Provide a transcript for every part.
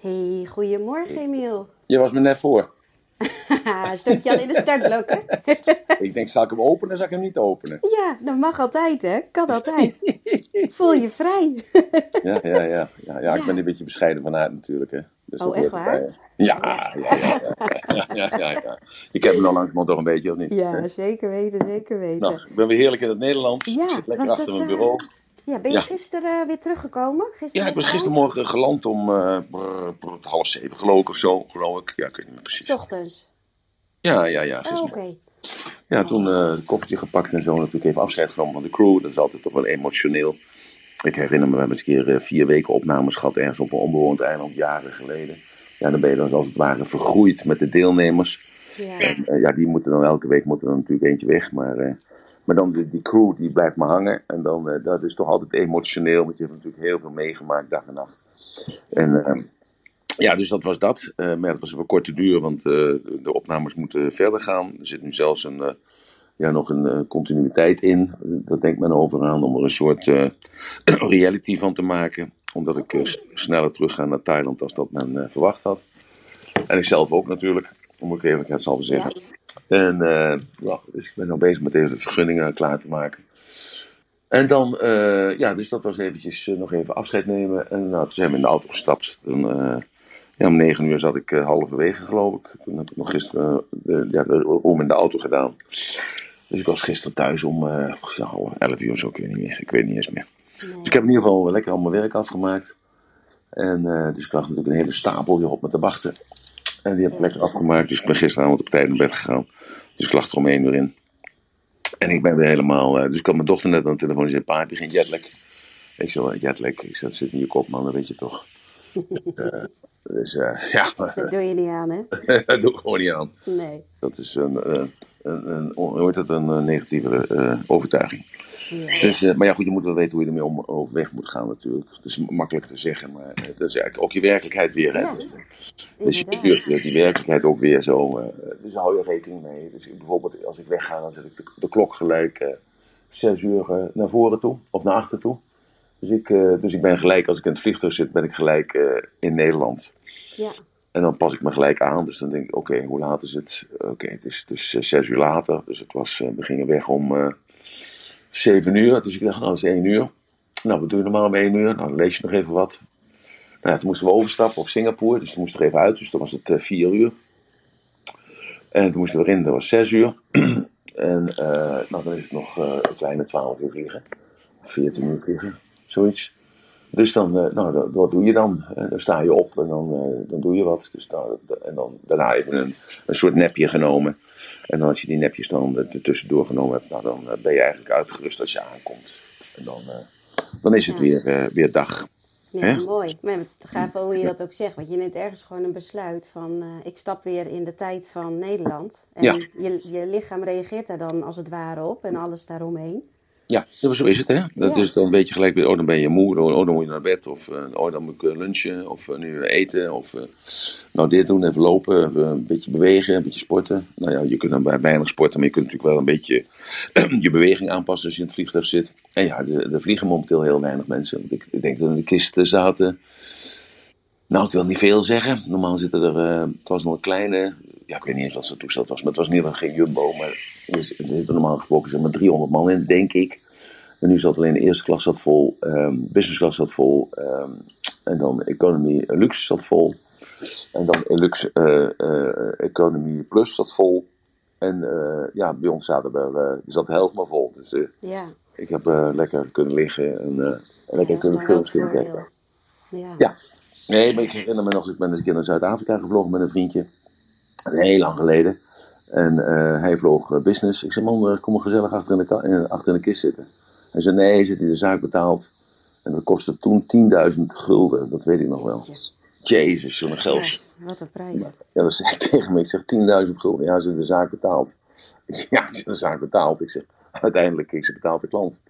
Hey, goedemorgen Emile. Je was me net voor. Stond je al in de startblokken? Ik denk, zal ik hem openen, zal ik hem niet openen? Ja, dat mag altijd hè, kan altijd. Voel je vrij. Ja, ik ben een beetje bescheiden van aard natuurlijk hè. Dus oh, echt waar? Ja. Ik heb hem al langzamerhand toch een beetje, of niet? Ja, zeker weten. Nou, ik ben weer heerlijk in het Nederland. Ja, ik zit lekker achter mijn bureau. Ja, ben je gisteren weer teruggekomen? Ja, ik was gistermorgen geland om 6:30 geloof ik of zo, Ja, ik weet niet meer precies. 's Ochtends? Ja. Oké. Ja, toen een koffertje gepakt en zo. Natuurlijk even afscheid genomen van de crew. Dat is altijd toch wel emotioneel. Ik herinner me, we hebben eens een keer 4 weken opnames gehad ergens op een onbewoond eiland, jaren geleden. Ja, dan ben je dan als het ware vergroeid met de deelnemers. Ja. En, die moeten dan elke week natuurlijk eentje weg, maar dan die crew die blijft maar hangen. En dan, dat is toch altijd emotioneel, want je hebt natuurlijk heel veel meegemaakt, dag en nacht. Dus dat was dat. Maar dat was even korte duur, want de opnames moeten verder gaan. Er zit nu zelfs nog een continuïteit in. Dat denkt men over aan om er een soort reality van te maken. Omdat ik sneller terug ga naar Thailand dan dat men verwacht had. En ik zelf ook natuurlijk, moet ik eerlijkheidshalve zeggen. Ja. En dus ik ben nog bezig met deze vergunningen klaar te maken. En dan, dus dat was eventjes nog even afscheid nemen. En toen zijn we in de auto gestapt. Dan, om 9:00 zat ik halverwege geloof ik. Toen heb ik nog gisteren om in de auto gedaan. Dus ik was gisteren thuis om 11:00 of zo, ik weet niet meer. Ik weet niet eens meer. Nee. Dus ik heb in ieder geval lekker al mijn werk afgemaakt. En dus ik lag natuurlijk een hele stapel hierop met te wachten. En die heb ik lekker afgemaakt. Dus ik ben gisteravond op tijd naar bed gegaan. Dus ik lag er om 1:00 in. En ik ben weer helemaal... dus ik had mijn dochter net aan de telefoon. Die zei, pa, heb je geen jetlag? Ik zei, wel jetlag? Ik zei, dat zit in je kop, man. Dat weet je toch. Dat doe je niet aan, hè? Dat doe ik gewoon niet aan. Nee. Dat is een negatieve overtuiging. Ja. Dus, maar ja, goed, je moet wel weten hoe je ermee overweg moet gaan natuurlijk. Dat is makkelijk te zeggen, maar dat is eigenlijk ook je werkelijkheid weer. Hè? Ja. Dus je stuurt die werkelijkheid ook weer zo. Dus hou je rekening mee. Dus bijvoorbeeld als ik wegga, dan zet ik de klok gelijk 6:00 naar voren toe of naar achter toe. Dus ik ben gelijk, als ik in het vliegtuig zit, ben ik gelijk in Nederland. Ja. En dan pas ik me gelijk aan. Dus dan denk ik, oké, hoe laat is het? Oké, het is dus 6:00 later. Dus het was, we gingen weg om 7:00. Dus ik dacht, dat is 1:00. Nou, wat doe je normaal om 1:00? Nou, dan lees je nog even wat. Nou ja, toen moesten we overstappen op Singapore. Dus toen moest er even uit. Dus toen was het 4:00. En toen moesten we erin. Dat was 6:00. En dan is het nog een kleine 12:00 vliegen. Of 14:00 vliegen. Zoiets. Dus dan, wat doe je dan? Dan sta je op en dan doe je wat. Dus en dan daarna even een soort nepje genomen. En dan als je die nepjes dan tussendoor genomen hebt, dan ben je eigenlijk uitgerust als je aankomt. En dan is het weer dag. Ja, mooi. Maar gaaf hoe je dat ook zegt. Want je neemt ergens gewoon een besluit van, ik stap weer in de tijd van Nederland. En je lichaam reageert daar dan als het ware op en alles daaromheen. Ja, zo is het hè. Dat is dan weet je gelijk weer, dan ben je moe, dan moet je naar bed, of dan moet ik lunchen, of nu eten, of dit doen, even lopen, een beetje bewegen, een beetje sporten. Nou ja, je kunt dan weinig sporten, maar je kunt natuurlijk wel een beetje je beweging aanpassen als je in het vliegtuig zit. En ja, er vliegen momenteel heel weinig mensen, want ik denk dat in de kist zaten, ik wil niet veel zeggen, normaal zitten er, het was nog een kleine... Ja, ik weet niet eens wat zo'n toestel was, maar het was in ieder geval geen jumbo. Maar er zitten normaal gesproken zeg maar 300 man in, denk ik. En nu zat alleen de eerste klas zat vol, business class zat vol. En dan economy luxe zat vol. En dan luxe economy plus zat vol. En bij ons zat de helft maar vol. Dus ik heb lekker kunnen liggen en lekker kunnen films kunnen kijken. Ja. Nee, maar ik herinner me nog, ik ben eens een keer naar Zuid-Afrika gevlogen met een vriendje. Heel lang geleden. En hij vloog business. Ik zei, man, kom maar gezellig achter in de kist zitten. Hij zei, nee, zit hij de zaak betaald. En dat kostte toen 10.000 gulden. Dat weet ik nog wel. Jezus, zo'n geld. Ja, wat een prijs. Ja, dat zei hij tegen me. Ik zeg, 10.000 gulden. Ja, zit de zaak betaald. Ik zeg, ja, zit de zaak betaald. Ik zeg, uiteindelijk, betaalt de klant.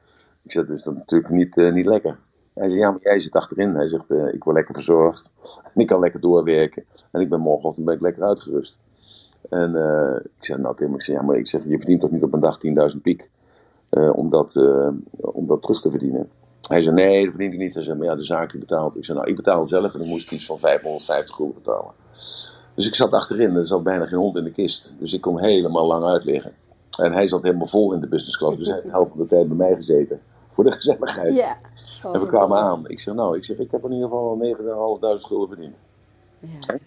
Ik zeg, dus dat is natuurlijk niet lekker. Hij zegt, ja, maar jij zit achterin. Hij zegt, ik word lekker verzorgd. En ik kan lekker doorwerken. En ik ben morgenochtend lekker uitgerust. En ik zeg, Tim, je verdient toch niet op een dag 10.000 piek om dat terug te verdienen. Hij zei, nee, dat verdient ik niet. Hij zei, maar ja, de zaak die betaalt. Ik zei, nou, ik betaal het zelf en dan moest ik iets van €550 betalen. Dus ik zat achterin, er zat bijna geen hond in de kist. Dus ik kon helemaal lang uit liggen. En hij zat helemaal vol in de business class. Dus hij heeft de helft van de tijd bij mij gezeten. Voor de gezelligheid. Ja, en we kwamen aan. Ik zeg, nou, ik heb in ieder geval €9.500 verdiend. Ja.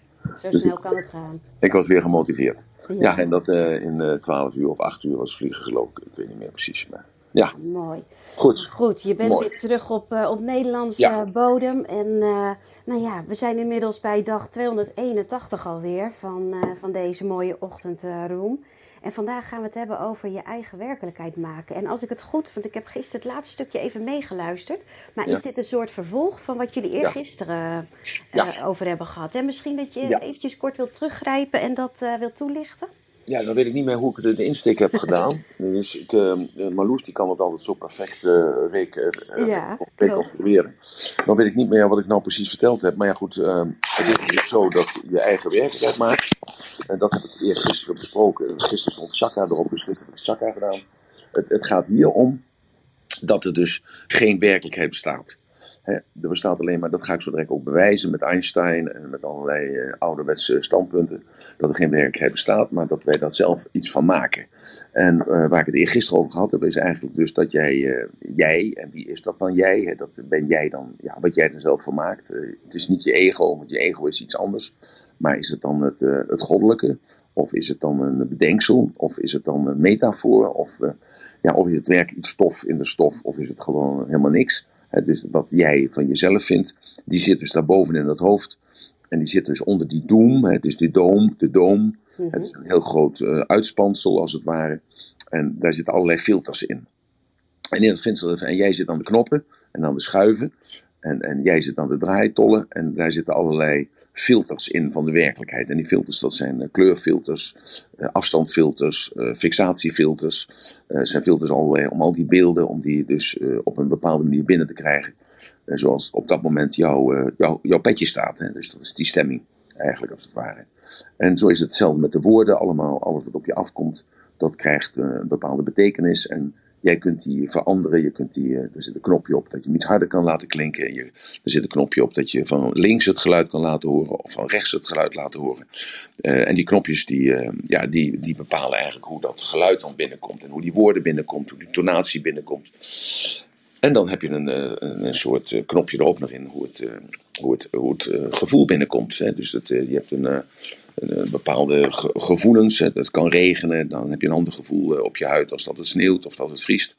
Zo dus snel kan het gaan. Ik was weer gemotiveerd. Ja, ja, en dat in 12 uur of 8 uur was vliegen gelopen. Ik weet niet meer precies, maar ja. Mooi. Goed, je bent weer terug op Nederlandse bodem. En nou ja, we zijn inmiddels bij dag 281 alweer van deze mooie ochtendroom. En vandaag gaan we het hebben over je eigen werkelijkheid maken. En als ik het goed, want ik heb gisteren het laatste stukje even meegeluisterd. Maar is dit een soort vervolg van wat jullie eergisteren over hebben gehad? En misschien dat je eventjes kort wilt teruggrijpen en dat wilt toelichten? Ja, dan weet ik niet meer hoe ik de insteek heb gedaan. Dus Marloes die kan het altijd zo perfect reconstrueren. Dan weet ik niet meer wat ik nou precies verteld heb. Maar ja goed, het is natuurlijk zo dat je eigen werkelijkheid maakt. En dat heb ik eergisteren besproken. Gisteren stond Sakka erop, dus gisteren heb ik Sakka gedaan. Het gaat hier om dat er dus geen werkelijkheid bestaat. Hè, er bestaat alleen maar, dat ga ik zo direct ook bewijzen met Einstein en met allerlei ouderwetse standpunten, dat er geen werkelijkheid bestaat, maar dat wij dat zelf iets van maken. En waar ik het eergisteren over gehad heb, is eigenlijk dus dat jij, en wie is dat dan jij? Hè, dat ben jij dan, ja, wat jij er zelf van maakt. Het is niet je ego, want je ego is iets anders. Maar is het dan het goddelijke? Of is het dan een bedenksel? Of is het dan een metafoor? Of is het werk iets stof in de stof? Of is het gewoon helemaal niks? Dus wat jij van jezelf vindt, die zit dus daarboven in dat hoofd. En die zit dus onder die doem. Dus die doom, de doom. Mm-hmm. Het is een heel groot uitspansel als het ware. En daar zitten allerlei filters in. En in dat filter, en jij zit aan de knoppen en aan de schuiven. En jij zit aan de draaitollen. En daar zitten allerlei filters in van de werkelijkheid. En die filters, dat zijn kleurfilters, afstandfilters, fixatiefilters. Zijn filters allerlei om al die beelden, om die dus op een bepaalde manier binnen te krijgen. Zoals op dat moment jouw petje staat. Hè? Dus dat is die stemming eigenlijk, als het ware. En zo is hetzelfde met de woorden allemaal. Alles wat op je afkomt, dat krijgt een bepaalde betekenis. En jij kunt die veranderen, er zit een knopje op dat je hem iets harder kan laten klinken. En er zit een knopje op dat je van links het geluid kan laten horen of van rechts het geluid laten horen. En die knopjes die bepalen eigenlijk hoe dat geluid dan binnenkomt. En hoe die woorden binnenkomt, hoe die tonatie binnenkomt. En dan heb je een soort knopje er ook nog in hoe het gevoel binnenkomt. Hè? Dus je hebt een bepaalde gevoelens. Het kan regenen, dan heb je een ander gevoel op je huid als dat het sneeuwt of dat het vriest.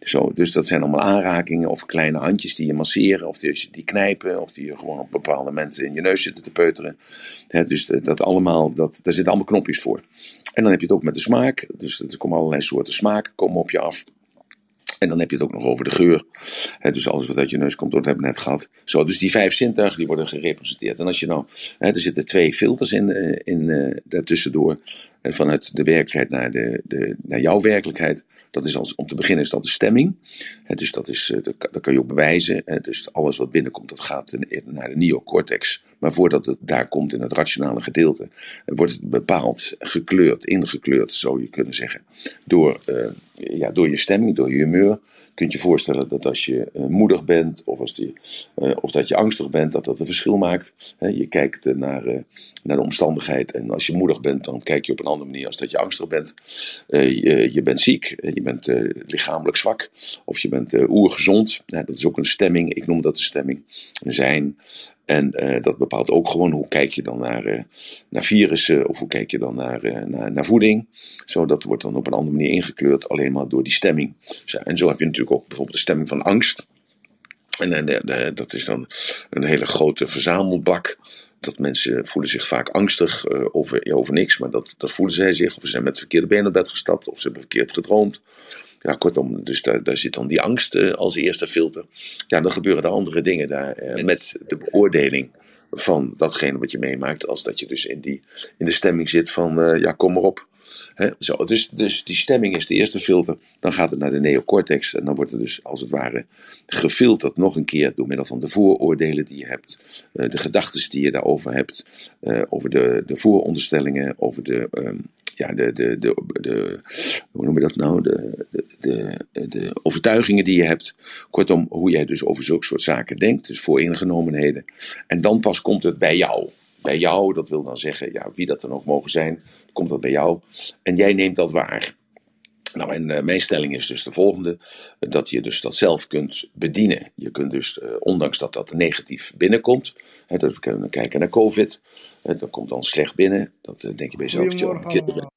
Zo, dus dat zijn allemaal aanrakingen of kleine handjes die je masseren of die knijpen of die je gewoon op bepaalde mensen in je neus zitten te peuteren. Dus dat allemaal, daar zitten allemaal knopjes voor. En dan heb je het ook met de smaak. Dus er komen allerlei soorten smaak komen op je af. En dan heb je het ook nog over de geur. Dus alles wat uit je neus komt, dat hebben we net gehad. Zo, dus die 5 zintuigen die worden gerepresenteerd. En als je nou, er zitten 2 filters in daartussendoor. Vanuit de werkelijkheid naar jouw werkelijkheid. Dat is om te beginnen is dat de stemming. Dus dat kan je ook bewijzen. Dus alles wat binnenkomt, dat gaat naar de neocortex. Maar voordat het daar komt in het rationale gedeelte, wordt het bepaald, gekleurd, ingekleurd, zou je kunnen zeggen. Door je stemming, door je humeur. Je kunt je voorstellen dat als je moedig bent of dat je angstig bent, dat dat een verschil maakt. Je kijkt naar de omstandigheid en als je moedig bent, dan kijk je op een andere manier als dat je angstig bent. Je bent ziek, je bent lichamelijk zwak of je bent oergezond. Dat is ook een stemming, ik noem dat de stemming, een zijn. En dat bepaalt ook gewoon hoe kijk je dan naar virussen of hoe kijk je dan naar voeding. Zo, dat wordt dan op een andere manier ingekleurd, alleen maar door die stemming. En zo heb je natuurlijk ook bijvoorbeeld de stemming van angst. En dat is dan een hele grote verzamelbak. Dat mensen voelen zich vaak angstig over niks, maar dat voelen zij zich. Of ze zijn met het verkeerde been op bed gestapt, of ze hebben verkeerd gedroomd. Ja, kortom, dus daar zit dan die angst als eerste filter. Ja, dan gebeuren er andere dingen daar met de beoordeling van datgene wat je meemaakt, als dat je dus in de stemming zit van, kom maar op. He, zo, dus die stemming is de eerste filter. Dan gaat het naar de neocortex. En dan wordt het dus als het ware gefilterd nog een keer door middel van de vooroordelen die je hebt. De gedachten die je daarover hebt. Over de vooronderstellingen. Over ja, hoe noem je dat nou? De overtuigingen die je hebt. Kortom, hoe jij dus over zulke soort zaken denkt. Dus vooringenomenheden. En dan pas komt het bij jou. Bij jou, dat wil dan zeggen, ja, wie dat dan ook mogen zijn, komt dat bij jou. En jij neemt dat waar. Nou, en mijn stelling is dus de volgende, dat je dus dat zelf kunt bedienen. Je kunt dus, ondanks dat dat negatief binnenkomt, hè, dat we kunnen kijken naar COVID, dat komt dan slecht binnen, dat denk je bij jezelf. Goedemorgen.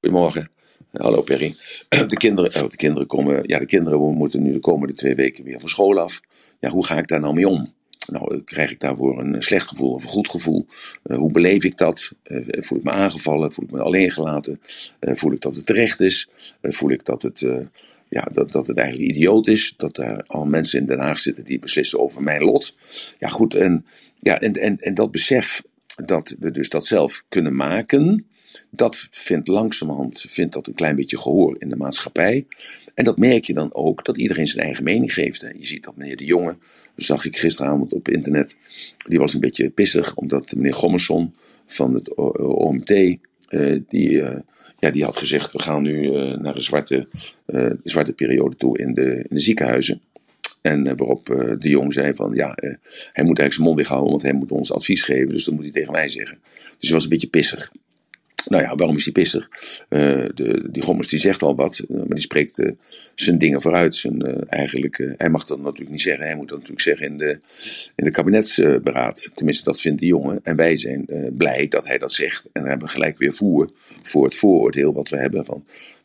Goedemorgen. Hallo Perry. De kinderen moeten nu de komende 2 weken weer van school af. Ja, hoe ga ik daar nou mee om? Nou, krijg ik daarvoor een slecht gevoel of een goed gevoel? Hoe beleef ik dat? Voel ik me aangevallen? Voel ik me alleen gelaten? Voel ik dat het terecht is? Voel ik dat het eigenlijk idioot is? Dat er al mensen in Den Haag zitten die beslissen over mijn lot? Ja, goed. En dat besef dat we dus dat zelf kunnen maken, dat vindt dat een klein beetje gehoor in de maatschappij. En dat merk je dan ook, dat iedereen zijn eigen mening geeft. En je ziet dat meneer De Jonge, dat zag ik gisteravond op internet, die was een beetje pissig, omdat meneer Gommerson van het OMT, die had gezegd, we gaan nu naar de zwarte periode toe in de ziekenhuizen. En waarop De Jong zei van, ja, hij moet eigenlijk zijn mond weghouden, want hij moet ons advies geven, dus dat moet hij tegen mij zeggen. Dus hij was een beetje pissig. Nou ja, waarom is hij pissig? Die Gommers die zegt al wat, maar die spreekt zijn dingen vooruit. Hij mag dat natuurlijk niet zeggen. Hij moet dat natuurlijk zeggen in de kabinetsberaad. Tenminste, dat vindt De Jonge. En wij zijn blij dat hij dat zegt. En we hebben gelijk weer voer voor het vooroordeel wat we hebben.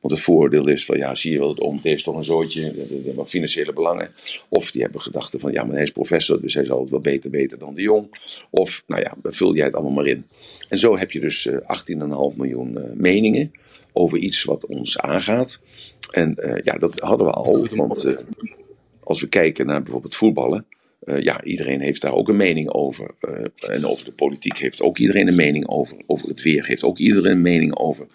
Want het vooroordeel is van, ja, zie je wel, het OMT is toch een zootje. Wat financiële belangen. Of die hebben gedachten van, ja, maar hij is professor, dus hij zal het wel beter weten dan De Jong. Of, nou ja, vul jij het allemaal maar in. En zo heb je dus 18,5 miljoen meningen over iets wat ons aangaat. En dat hadden we al. Want als we kijken naar bijvoorbeeld voetballen, iedereen heeft daar ook een mening over. En over de politiek heeft ook iedereen een mening over. Over het weer heeft ook iedereen een mening over.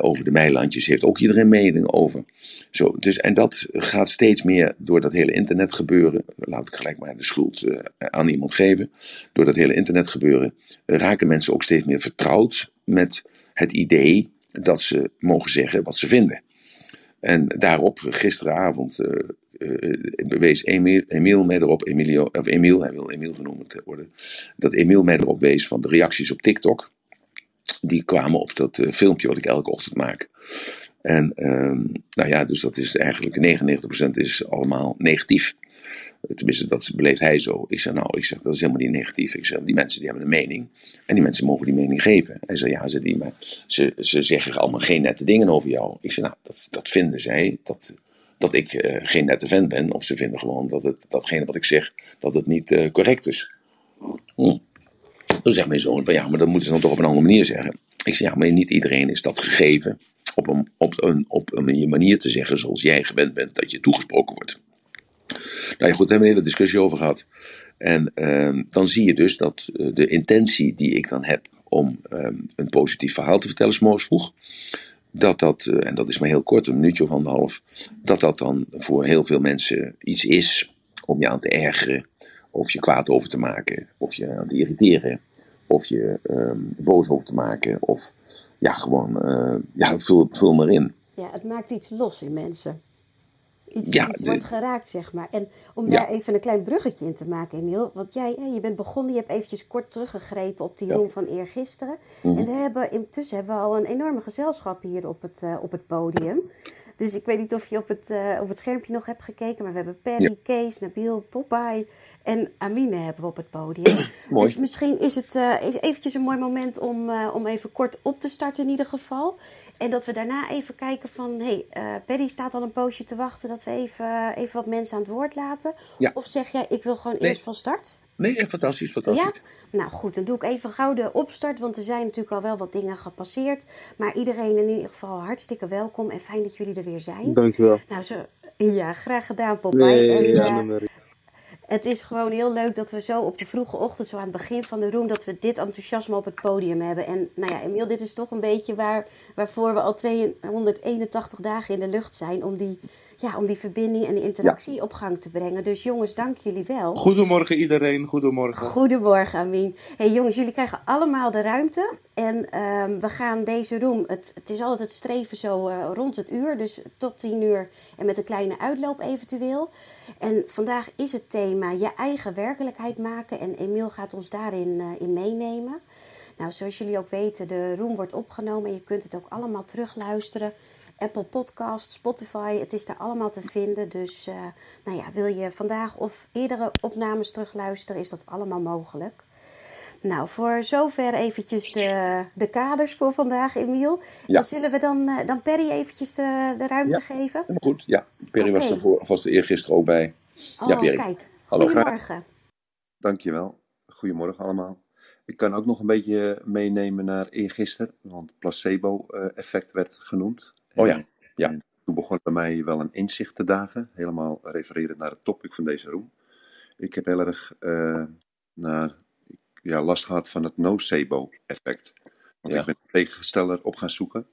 Over de Meilandjes heeft ook iedereen een mening over. Zo, dus, en dat gaat steeds meer door dat hele internet gebeuren. Laat ik gelijk maar de schuld aan iemand geven. Door dat hele internet gebeuren raken mensen ook steeds meer vertrouwd met het idee dat ze mogen zeggen wat ze vinden. En daarop, gisteravond, wees Emile mij erop, hij wil Emile genoemd worden, dat Emile mij erop wees van de reacties op TikTok. Die kwamen op dat filmpje wat ik elke ochtend maak. En dus dat is eigenlijk 99% is allemaal negatief. Tenminste, dat beleeft hij zo. Ik zeg, dat is helemaal niet negatief. Ik zeg, die mensen die hebben een mening. En die mensen mogen die mening geven. Hij zei, ja, ze zeggen allemaal geen nette dingen over jou. Ik zeg, nou, dat vinden zij. Dat ik geen nette vent ben. Of ze vinden gewoon datgene wat ik zeg, dat het niet correct is. Dan zegt mijn zoon, ja, maar dat moeten ze dan toch op een andere manier zeggen. Ik zeg, ja, maar niet iedereen is dat gegeven op een manier te zeggen zoals jij gewend bent dat je toegesproken wordt. Nou ja, goed, daar hebben we een hele discussie over gehad. En dan zie je dus dat de intentie die ik dan heb om een positief verhaal te vertellen, 's morgens vroeg, dat en dat is maar heel kort, een minuutje of anderhalf, dat dan voor heel veel mensen iets is om je aan te ergeren, of je kwaad over te maken, of je aan te irriteren, of je boos over te maken, of ja, gewoon, vul maar in. Ja, het maakt iets los in mensen. Iets wordt geraakt, zeg maar. En om daar even een klein bruggetje in te maken, Emile. Want je bent begonnen, je hebt eventjes kort teruggegrepen op die jong van eergisteren. Mm-hmm. En intussen hebben we al een enorme gezelschap hier op het podium. Dus ik weet niet of je op het schermpje nog hebt gekeken, maar we hebben Perry, Kees, Nabil, Popeye en Amine hebben we op het podium. Mooi. Dus misschien is het eventjes een mooi moment om even kort op te starten in ieder geval. En dat we daarna even kijken van, Perry staat al een poosje te wachten, dat we even wat mensen aan het woord laten. Ja. Of zeg jij, ik wil gewoon eerst van start? Nee, fantastisch. Ja? Nou goed, dan doe ik even gauw de opstart, want er zijn natuurlijk al wel wat dingen gepasseerd. Maar iedereen in ieder geval hartstikke welkom en fijn dat jullie er weer zijn. Dankjewel. Nou, ja, graag gedaan, Popeye. Het is gewoon heel leuk dat we zo op de vroege ochtend, zo aan het begin van de room, dat we dit enthousiasme op het podium hebben. En nou ja, Emile, dit is toch een beetje waarvoor we al 281 dagen in de lucht zijn om die ja, om die verbinding en die interactie op gang te brengen. Dus jongens, dank jullie wel. Goedemorgen iedereen, goedemorgen. Goedemorgen, Amin. Hey jongens, jullie krijgen allemaal de ruimte. En we gaan deze room, het is altijd het streven zo rond het uur. Dus tot 10 uur en met een kleine uitloop eventueel. En vandaag is het thema je eigen werkelijkheid maken. En Emile gaat ons daarin in meenemen. Nou, zoals jullie ook weten, de room wordt opgenomen. En je kunt het ook allemaal terugluisteren. Apple Podcasts, Spotify, het is daar allemaal te vinden. Dus nou ja, wil je vandaag of eerdere opnames terugluisteren, is dat allemaal mogelijk. Nou, voor zover eventjes de kaders voor vandaag, Emile. Ja. Dan zullen we dan Perry eventjes de ruimte geven? Goed, ja. Perry was er eergisteren ook bij. Oh, ja, Perry. Kijk. Hallo, goedemorgen. Dankjewel. Goedemorgen allemaal. Ik kan ook nog een beetje meenemen naar eergisteren, want placebo-effect werd genoemd. Oh ja, ja. En toen begon bij mij wel een inzicht te dagen, helemaal refererend naar het topic van deze room. Ik heb heel erg last gehad van het nocebo-effect. Want ik ben een tegensteller op gaan zoeken.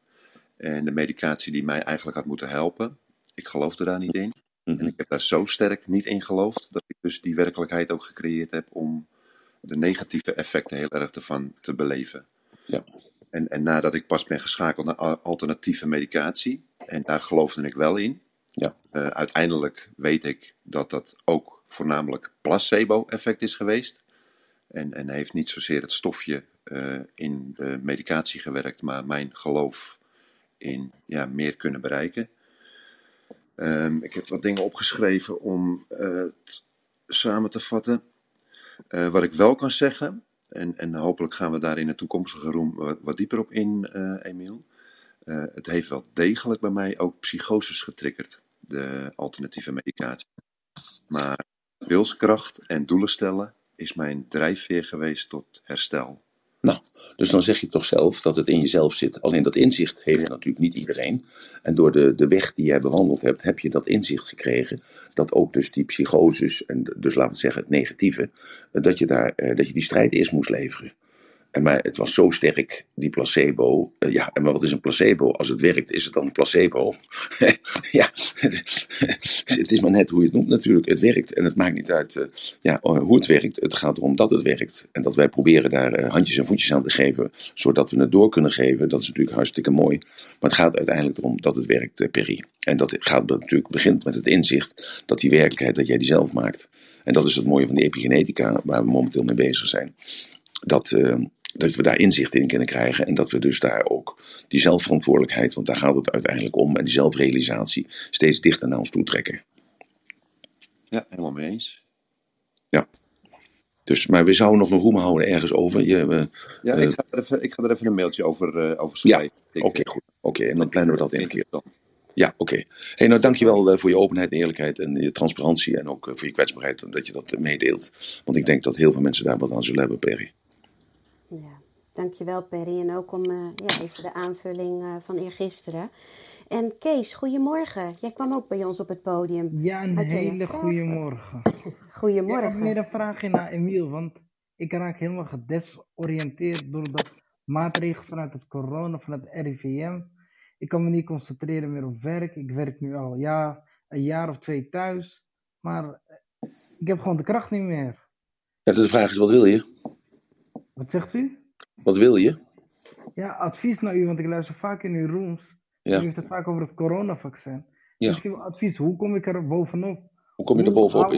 En de medicatie die mij eigenlijk had moeten helpen, ik geloofde daar niet in. Mm-hmm. En ik heb daar zo sterk niet in geloofd, dat ik dus die werkelijkheid ook gecreëerd heb om de negatieve effecten heel erg ervan te beleven. Ja. En nadat ik pas ben geschakeld naar alternatieve medicatie, en daar geloofde ik wel in. Ja. Uiteindelijk weet ik dat dat ook voornamelijk placebo-effect is geweest. En heeft niet zozeer het stofje in de medicatie gewerkt, maar mijn geloof in meer kunnen bereiken. Ik heb wat dingen opgeschreven om het samen te vatten. Wat ik wel kan zeggen, en hopelijk gaan we daar in de toekomstige room wat dieper op in, Emile. Het heeft wel degelijk bij mij ook psychoses getriggerd, de alternatieve medicatie. Maar wilskracht en doelen stellen is mijn drijfveer geweest tot herstel. Nou, dus dan zeg je toch zelf dat het in jezelf zit. Alleen dat inzicht heeft natuurlijk niet iedereen. En door de weg die jij bewandeld hebt, heb je dat inzicht gekregen. Dat ook dus die psychoses, en dus laten we zeggen het negatieve, dat je die strijd eerst moest leveren. Maar het was zo sterk, die placebo. Maar wat is een placebo? Als het werkt, is het dan een placebo? Ja, het is maar net hoe je het noemt natuurlijk. Het werkt en het maakt niet uit hoe het werkt. Het gaat erom dat het werkt. En dat wij proberen daar handjes en voetjes aan te geven, zodat we het door kunnen geven. Dat is natuurlijk hartstikke mooi. Maar het gaat uiteindelijk erom dat het werkt, Perry. En dat begint met het inzicht dat die werkelijkheid, dat jij die zelf maakt. En dat is het mooie van de epigenetica, waar we momenteel mee bezig zijn. Dat we daar inzicht in kunnen krijgen en dat we dus daar ook die zelfverantwoordelijkheid, want daar gaat het uiteindelijk om, en die zelfrealisatie steeds dichter naar ons toe trekken. Ja, helemaal mee eens. Ja. Dus, maar we zouden nog een roem houden ergens over. Ik ga er even een mailtje over schrijven. Ja, oké, en dan plannen we dat in een keer. Ja, oké. Hey, nou, dankjewel voor je openheid en eerlijkheid en je transparantie en ook voor je kwetsbaarheid dat je dat meedeelt. Want ik denk dat heel veel mensen daar wat aan zullen hebben, Perry. Ja, dankjewel Perry en ook om even de aanvulling van eergisteren. En Kees, goedemorgen. Jij kwam ook bij ons op het podium. Ja, een hele goedemorgen. Goedemorgen. Ik heb meer een vraagje naar Emile, want ik raak helemaal gedesoriënteerd door de maatregelen vanuit het corona, vanuit het RIVM. Ik kan me niet concentreren meer op werk. Ik werk nu al een jaar of 2 thuis, maar ik heb gewoon de kracht niet meer. Ja, de vraag is, wat wil je? Wat zegt u? Wat wil je? Ja, advies naar u, want ik luister vaak in uw rooms. Ja. U heeft het vaak over het coronavaccin. Ja. Dus advies, hoe kom ik er bovenop? Hoe kom je er bovenop?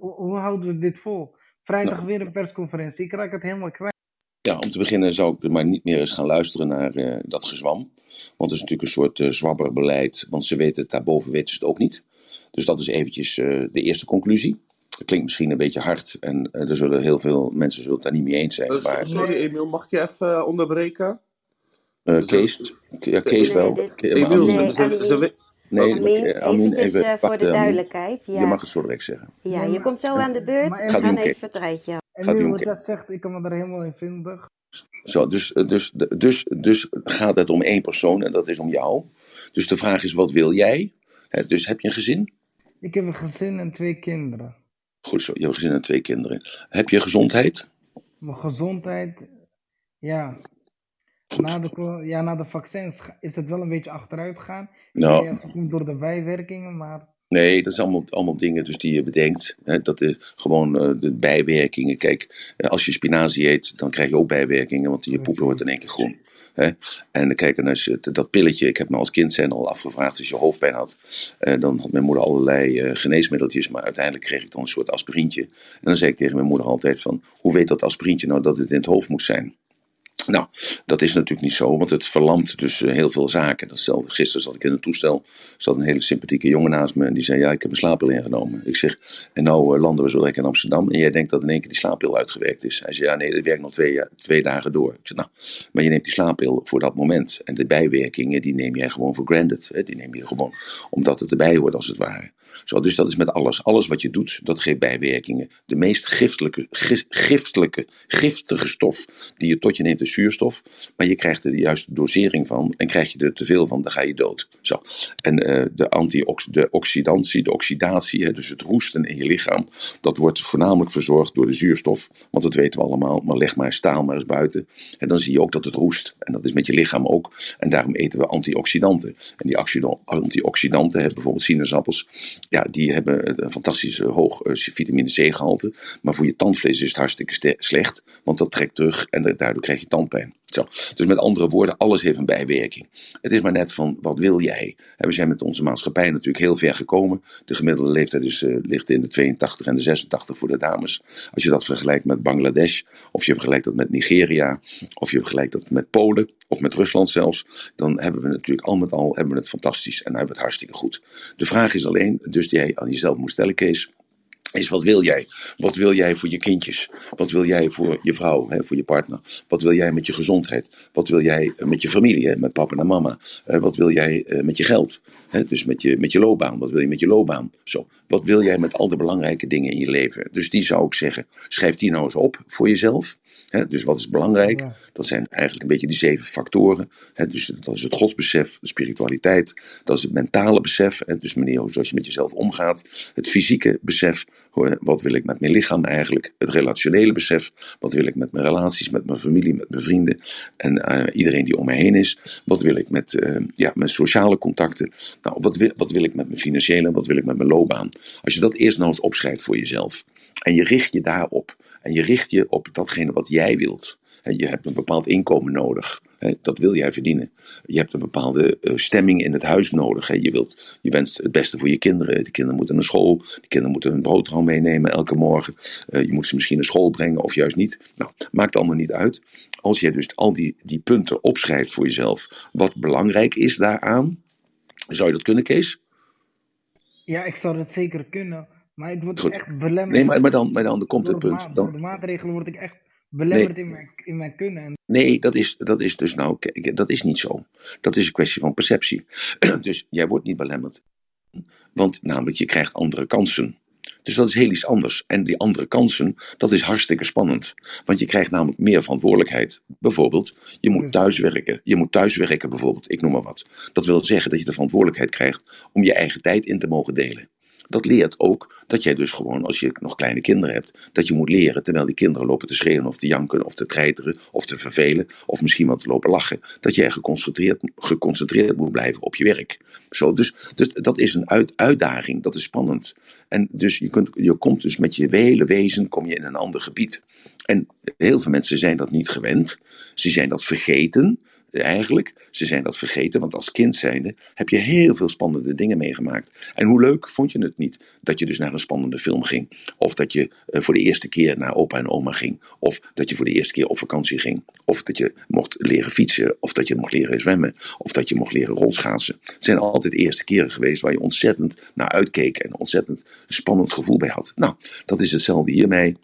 Hoe houden we dit vol? Vrijdag weer een persconferentie, ik raak het helemaal kwijt. Ja, om te beginnen zou ik maar niet meer eens gaan luisteren naar dat gezwam. Want het is natuurlijk een soort zwabberbeleid, want ze weten het, daarboven weten ze het ook niet. Dus dat is eventjes de eerste conclusie. Dat klinkt misschien een beetje hard en er zullen heel veel mensen zullen het daar niet mee eens zijn. Maar, sorry Emile, mag ik je even onderbreken? Kees wel. Even voor de duidelijkheid. Ja. Je mag het zo direct zeggen. Ja, je komt zo aan de beurt. We gaan even het rijtje. En nu wat dat zegt, ik kan me daar helemaal in vinden. Zo, dus gaat het om één persoon en dat is om jou. Dus de vraag is, wat wil jij? Dus heb je een gezin? Ik heb een gezin en 2 kinderen. Goed zo, je hebt een gezin en 2 kinderen. Heb je gezondheid? Mijn gezondheid, ja. Na de vaccins is het wel een beetje achteruit gegaan. Nou, ja, het komt door de bijwerkingen, maar... Nee, dat is allemaal dingen dus die je bedenkt. Hè, dat is gewoon de bijwerkingen. Kijk, als je spinazie eet, dan krijg je ook bijwerkingen, want je poepen wordt in één keer groen. Hè? En kijk, en als je, dat pilletje, ik heb me als kind al afgevraagd, als je hoofdpijn had, dan had mijn moeder allerlei geneesmiddeltjes, maar uiteindelijk kreeg ik dan een soort aspirintje. En dan zei ik tegen mijn moeder altijd van, hoe weet dat aspirintje nou dat het in het hoofd moet zijn? Nou, dat is natuurlijk niet zo, want het verlamt dus heel veel zaken. Gisteren zat ik in een toestel, zat een hele sympathieke jongen naast me en die zei, ja, ik heb een slaappil ingenomen. Ik zeg, en nou landen we zo lekker in Amsterdam en jij denkt dat in één keer die slaappil uitgewerkt is. Hij zei, ja nee, dat werkt nog twee dagen door. Ik zeg, nou, maar je neemt die slaappil voor dat moment en de bijwerkingen die neem jij gewoon voor granted. Hè? Die neem je gewoon omdat het erbij hoort als het ware. Zo, dus dat is met alles. Alles wat je doet, dat geeft bijwerkingen. De meest giftige stof die je tot je neemt is zuurstof, maar je krijgt er de juiste dosering van en krijg je er te veel van, dan ga je dood. Zo. En de oxidatie, hè, dus het roesten in je lichaam, dat wordt voornamelijk verzorgd door de zuurstof, want dat weten we allemaal, maar leg maar staal maar eens buiten en dan zie je ook dat het roest. En dat is met je lichaam ook en daarom eten we antioxidanten. En die antioxidanten hebben bijvoorbeeld sinaasappels, ja, die hebben een fantastisch hoog vitamine C gehalte, maar voor je tandvlees is het hartstikke slecht, want dat trekt terug en daardoor krijg je tandpijn. Zo. Dus met andere woorden, alles heeft een bijwerking. Het is maar net van, wat wil jij? En we zijn met onze maatschappij natuurlijk heel ver gekomen. De gemiddelde leeftijd ligt in de 82 en de 86 voor de dames. Als je dat vergelijkt met Bangladesh, of je vergelijkt dat met Nigeria, of je vergelijkt dat met Polen, of met Rusland zelfs, dan hebben we natuurlijk al met al hebben we het fantastisch en hebben we het hartstikke goed. De vraag is alleen, dus die jij aan jezelf moet stellen, Kees, is wat wil jij? Wat wil jij voor je kindjes? Wat wil jij voor je vrouw, hè, voor je partner? Wat wil jij met je gezondheid? Wat wil jij met je familie, hè, met papa en mama? Wat wil jij met je geld? Hè, dus met je loopbaan. Wat wil je met je loopbaan? Zo. Wat wil jij met al de belangrijke dingen in je leven? Dus die zou ik zeggen, schrijf die nou eens op voor jezelf. He, dus wat is belangrijk? Ja. Dat zijn eigenlijk een beetje die 7 factoren. He, dus dat is het godsbesef, de spiritualiteit. Dat is het mentale besef. He, dus manier zoals je met jezelf omgaat. Het fysieke besef. Wat wil ik met mijn lichaam eigenlijk? Het relationele besef. Wat wil ik met mijn relaties, met mijn familie, met mijn vrienden. En iedereen die om me heen is. Wat wil ik met mijn sociale contacten? Nou, wat wil ik met mijn financiële? Wat wil ik met mijn loopbaan? Als je dat eerst nou eens opschrijft voor jezelf. En je richt je daarop. En je richt je op datgene wat jij wilt. Je hebt een bepaald inkomen nodig. Dat wil jij verdienen. Je hebt een bepaalde stemming in het huis nodig. Je wenst het beste voor je kinderen. De kinderen moeten naar school. De kinderen moeten hun boterham meenemen elke morgen. Je moet ze misschien naar school brengen of juist niet. Nou, maakt allemaal niet uit. Als jij dus al die punten opschrijft voor jezelf. Wat belangrijk is daaraan. Zou je dat kunnen, Kees? Ja, ik zou dat zeker kunnen. Maar ik word echt belemmerd. Nee, maar dan komt het punt. Door de maatregelen word ik echt belemmerd in mijn kunnen. Nee, dat is dus nou, dat is niet zo. Dat is een kwestie van perceptie. Dus jij wordt niet belemmerd. Want namelijk, je krijgt andere kansen. Dus dat is heel iets anders. En die andere kansen, dat is hartstikke spannend. Want je krijgt namelijk meer verantwoordelijkheid. Bijvoorbeeld, je moet thuiswerken. Bijvoorbeeld, ik noem maar wat. Dat wil zeggen dat je de verantwoordelijkheid krijgt om je eigen tijd in te mogen delen. Dat leert ook dat jij dus gewoon, als je nog kleine kinderen hebt, dat je moet leren, terwijl die kinderen lopen te schreeuwen of te janken of te treiteren of te vervelen of misschien wat te lopen lachen, dat jij geconcentreerd moet blijven op je werk. Zo, dus dat is een uitdaging, dat is spannend. En dus je komt dus met je hele wezen kom je in een ander gebied. En heel veel mensen zijn dat niet gewend, ze zijn dat vergeten. Eigenlijk, ze zijn dat vergeten, want als kind zijnde heb je heel veel spannende dingen meegemaakt. En hoe leuk vond je het niet dat je dus naar een spannende film ging. Of dat je voor de eerste keer naar opa en oma ging. Of dat je voor de eerste keer op vakantie ging. Of dat je mocht leren fietsen. Of dat je mocht leren zwemmen. Of dat je mocht leren rolschaatsen. Het zijn altijd de eerste keren geweest waar je ontzettend naar uitkeek. En ontzettend spannend gevoel bij had. Nou, dat is hetzelfde hiermee.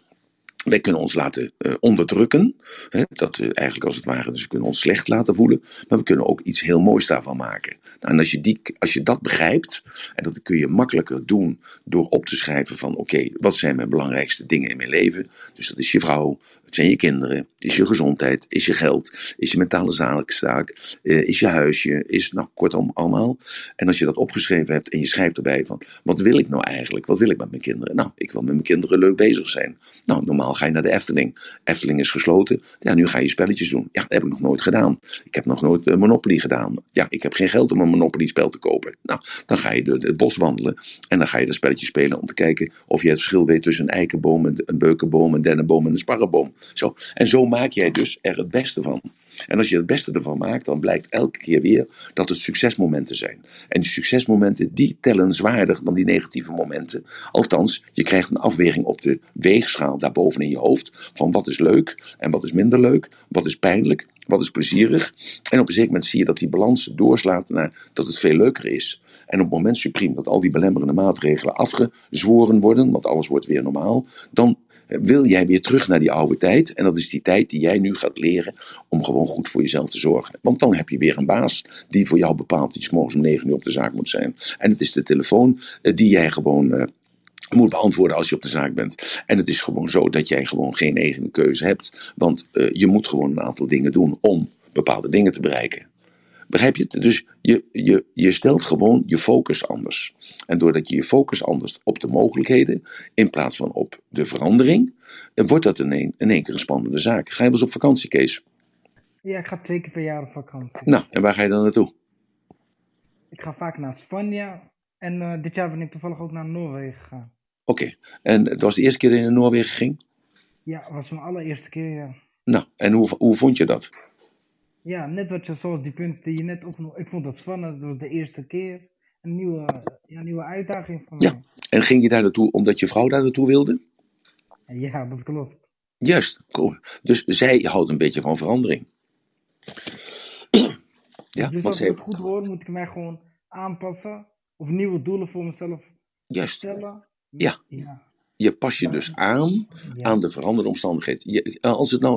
Wij kunnen ons laten onderdrukken, hè, eigenlijk als het ware, dus we kunnen ons slecht laten voelen, maar we kunnen ook iets heel moois daarvan maken. Nou, en als je dat begrijpt, en dat kun je makkelijker doen door op te schrijven van oké, wat zijn mijn belangrijkste dingen in mijn leven? Dus dat is je vrouw, het zijn je kinderen, het is je gezondheid, is je geld, is je mentale zaakstaak, is je huisje, is nou kortom allemaal. En als je dat opgeschreven hebt en je schrijft erbij van wat wil ik nou eigenlijk, wat wil ik met mijn kinderen? Nou, ik wil met mijn kinderen leuk bezig zijn. Nou, normaal ga je naar de Efteling. Efteling is gesloten. Ja, nu ga je spelletjes doen. Ja, dat heb ik nog nooit gedaan. Ik heb nog nooit Monopoly gedaan. Ja, ik heb geen geld om een Monopoly spel te kopen. Nou, dan ga je door het bos wandelen. En dan ga je dat spelletje spelen om te kijken of je het verschil weet tussen een eikenboom, een beukenboom, een dennenboom en een sparrenboom. Zo. En zo maak jij dus er het beste van. En als je het beste ervan maakt, dan blijkt elke keer weer dat het succesmomenten zijn. En die succesmomenten, die tellen zwaarder dan die negatieve momenten. Althans, je krijgt een afweging op de weegschaal daarboven in je hoofd. Van wat is leuk en wat is minder leuk, wat is pijnlijk, wat is plezierig. En op een zeker moment zie je dat die balans doorslaat naar dat het veel leuker is. En op het moment supreme dat al die belemmerende maatregelen afgezworen worden, want alles wordt weer normaal, dan wil jij weer terug naar die oude tijd. En dat is die tijd die jij nu gaat leren om gewoon goed voor jezelf te zorgen. Want dan heb je weer een baas die voor jou bepaalt dat je 's morgens om 9 uur op de zaak moet zijn. En het is de telefoon die jij gewoon moet beantwoorden als je op de zaak bent. En het is gewoon zo dat jij gewoon geen eigen keuze hebt. Want je moet gewoon een aantal dingen doen om bepaalde dingen te bereiken. Begrijp je het? Dus je stelt gewoon je focus anders. En doordat je je focus anders op de mogelijkheden, in plaats van op de verandering, wordt dat in één keer een spannende zaak. Ga je wel eens op vakantie, Kees? Ja, ik ga 2 keer per jaar op vakantie. Nou, en waar ga je dan naartoe? Ik ga vaak naar Spanje. En dit jaar ben ik toevallig ook naar Noorwegen gegaan. Oké. En het was de eerste keer dat je naar Noorwegen ging? Ja, het was mijn allereerste keer, ja. Nou, en hoe vond je dat? Ja, net wat je, zoals die punten die je net opnoemde. Ik vond dat spannend, het was de eerste keer. Een nieuwe uitdaging voor mij. Ja, en ging je daar naartoe omdat je vrouw daar naartoe wilde? Ja, dat klopt. Juist, cool. Dus zij houdt een beetje van verandering. Ja, dus als het goed wordt, moet ik mij gewoon aanpassen. Of nieuwe doelen voor mezelf stellen. Ja. Je pas je dus aan de veranderde omstandigheden.